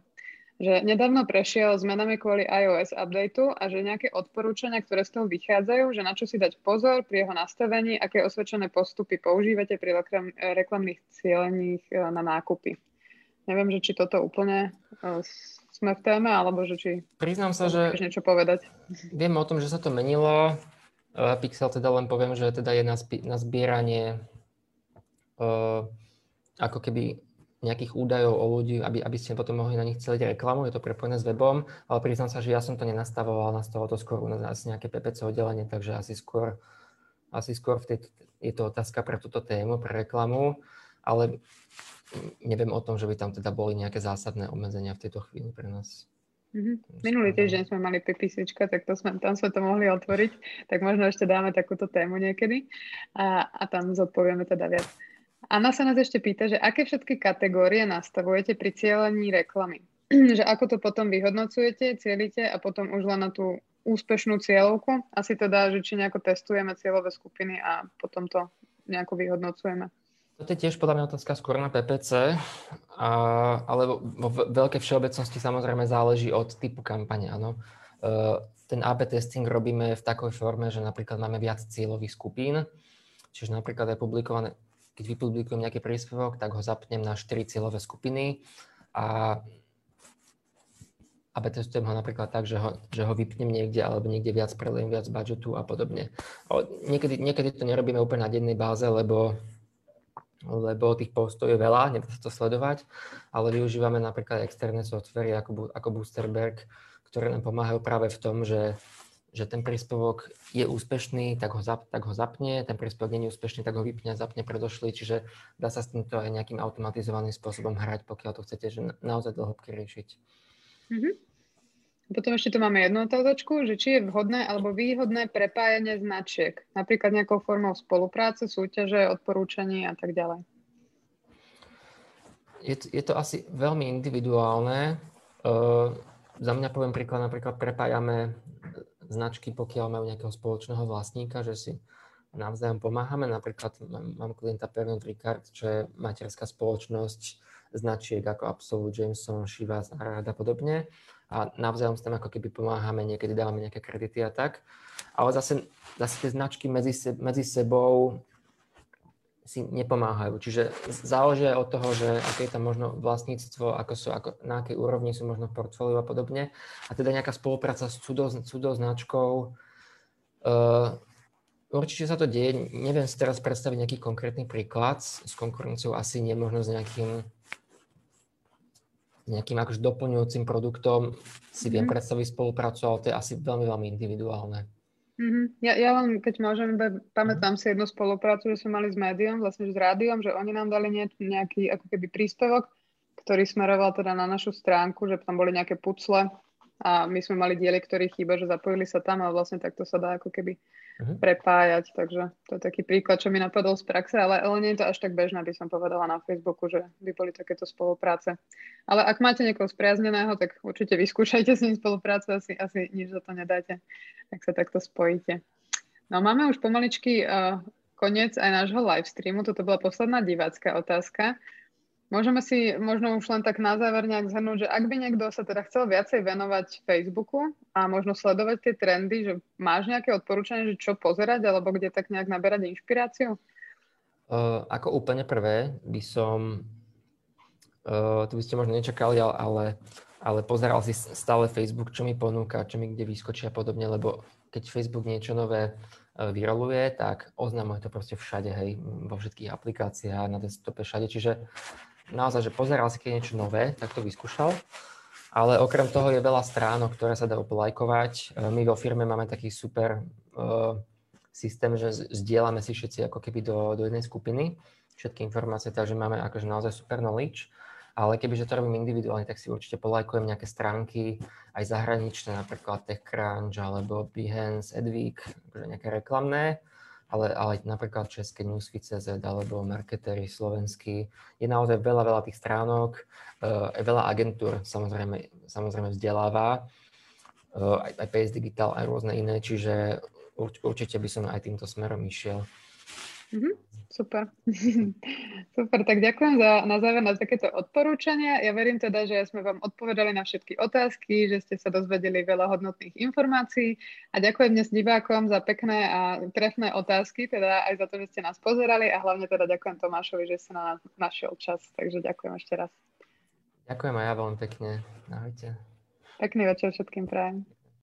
Že nedávno prešiel zmenami kvôli iOS updateu a že nejaké odporúčania, ktoré z toho vychádzajú, že na čo si dať pozor pri jeho nastavení, aké osvedčené postupy používate pri reklam- reklamných cielených na nákupy. Neviem, že či toto úplne uh, sme v téme, alebo že či... Priznám sa, že... niečo povedať. Viem o tom, že sa to menilo. Uh, Pixel teda len poviem, že teda je na, spi- na zbieranie uh, ako keby nejakých údajov o ľudí, aby, aby ste potom mohli na nich celiť reklamu. Je to prepojené s webom, ale priznám sa, že ja som to nenastavoval, nastavol to skôr u nás nejaké pé pé cé oddelenie, takže asi skôr, asi skôr v tej, je to otázka pre túto tému, pre reklamu, ale... Neviem o tom, že by tam teda boli nejaké zásadné obmedzenia v tejto chvíli pre nás. Mm-hmm. Minulý týždeň sme mali pé pé cé čka, tak to sme, tam sme to mohli otvoriť, tak možno ešte dáme takúto tému niekedy a, a tam zodpovieme teda viac. Anna sa nás ešte pýta, že aké všetky kategórie nastavujete pri cielení reklamy? Že ako to potom vyhodnocujete, cielite a potom už len na tú úspešnú cieľovku? Asi to dá, že či nejako testujeme cieľové skupiny a potom to nejako vyhodnocujeme. To je tiež podľa mňa otázka skôr na pé pé cé, a, ale vo veľkej všeobecnosti samozrejme záleží od typu kampane. Áno. E, ten á bé testing robíme v takej forme, že napríklad máme viac cieľových skupín, čiže napríklad aj publikované, keď vypublikujem nejaký príspevok, tak ho zapnem na štyri cieľové skupiny a á bé testujem ho napríklad tak, že ho, že ho vypnem niekde alebo niekde viac prelejem viac budžetu a podobne. Ale niekedy, niekedy to nerobíme úplne na dennej báze, lebo lebo tých postov je veľa, nedá sa to sledovať, ale využívame napríklad externé softvery ako, ako Boosterberg, ktoré nám pomáhajú práve v tom, že, že ten príspevok je úspešný, tak ho, zap, tak ho zapne, ten príspevok nie je úspešný, tak ho vypne a zapne predošlý, čiže dá sa s týmto aj nejakým automatizovaným spôsobom hrať, pokiaľ to chcete že naozaj dlhobky riešiť. Mm-hmm. Potom ešte tu máme jednu otázočku, že či je vhodné alebo výhodné prepájanie značiek, napríklad nejakou formou spolupráce, súťaže, odporúčaní a tak ďalej. Je to, je to asi veľmi individuálne. Uh, za mňa poviem príklad, napríklad prepájame značky, pokiaľ majú nejakého spoločného vlastníka, že si navzájom pomáhame. Napríklad mám, mám klienta Pernod Ricard, čo je materská spoločnosť značiek ako Absolute, Jameson, Shiva, Zárad a podobne. A navzájom s tým ako keby pomáhame, niekedy dávame nejaké kredity a tak. Ale zase, zase tie značky medzi, se, medzi sebou si nepomáhajú. Čiže záleží aj od toho, že aké je tam možno vlastníctvo, ako sú, ako, na akej úrovni sú možno portfóliu a podobne. A teda nejaká spolupráca s cudo, cudo značkou. Uh, určite sa to deje. Neviem si teraz predstaviť nejaký konkrétny príklad. S konkurenciou asi nemožno s nejakým... nejakým akože doplňujúcim produktom si viem mm-hmm. predstaviť spoluprácu, ale to je asi veľmi, veľmi individuálne. Mm-hmm. Ja, ja len, keď môžem, pamätám si jednu spoluprácu, že sme mali s médiom, vlastne s rádiom, že oni nám dali nejaký ako keby príspevok, ktorý smeroval teda na našu stránku, že tam boli nejaké pucle a my sme mali diely, ktoré chýba, že zapojili sa tam a vlastne takto sa dá ako keby mm-hmm. prepájať, takže to je taký príklad, čo mi napadol z praxe, ale, ale nie je to až tak bežné, by som povedala na Facebooku, že by boli takéto spolupráce. Ale ak máte niekoho spriazneného, tak určite vyskúšajte s ním spoluprácu, asi, asi nič za to nedáte, ak sa takto spojíte. No máme už pomaličky uh, koniec aj nášho livestreamu, toto bola posledná divácka otázka. Môžeme si možno už len tak na záver nejak zhrnúť, že ak by niekto sa teda chcel viacej venovať Facebooku a možno sledovať tie trendy, že máš nejaké odporúčanie, že čo pozerať alebo kde tak nejak naberať inšpiráciu? Uh, ako úplne prvé by som, uh, tu by ste možno nečakali, ale, ale pozeral si stále Facebook, čo mi ponúka, čo mi kde vyskočí a podobne, lebo keď Facebook niečo nové vyroluje, tak oznamuje to proste všade, hej, vo všetkých aplikáciách, na desktope, všade, čiže naozaj, že pozeral si keď niečo nové, tak to vyskúšal, ale okrem toho je veľa stránok, ktoré sa dajú polajkovať. My vo firme máme taký super uh, systém, že zdieľame si všetci ako keby do, do jednej skupiny všetky informácie, takže máme akože naozaj super knowledge, ale kebyže to robím individuálne, tak si určite polajkujem nejaké stránky, aj zahraničné, napríklad TechCrunch alebo Behance, Adweek, akože nejaké reklamné. Ale, ale napríklad české newsfeed bodka cé zet alebo marketéri slovenský. Je naozaj veľa, veľa tých stránok, uh, veľa agentúr samozrejme, samozrejme vzdeláva, uh, aj, aj pé es Digital, aj rôzne iné, čiže urč, určite by som aj týmto smerom išiel. Mm-hmm, super. Super, tak ďakujem za, na záver na takéto odporúčania. Ja verím teda, že sme vám odpovedali na všetky otázky, že ste sa dozvedeli veľa hodnotných informácií a ďakujem dnes divákom za pekné a trefné otázky, teda aj za to, že ste nás pozerali a hlavne teda ďakujem Tomášovi, že sa na nás našiel čas, takže ďakujem ešte raz. Ďakujem aj ja veľmi pekne. Ahojte. Pekný večer všetkým prajem.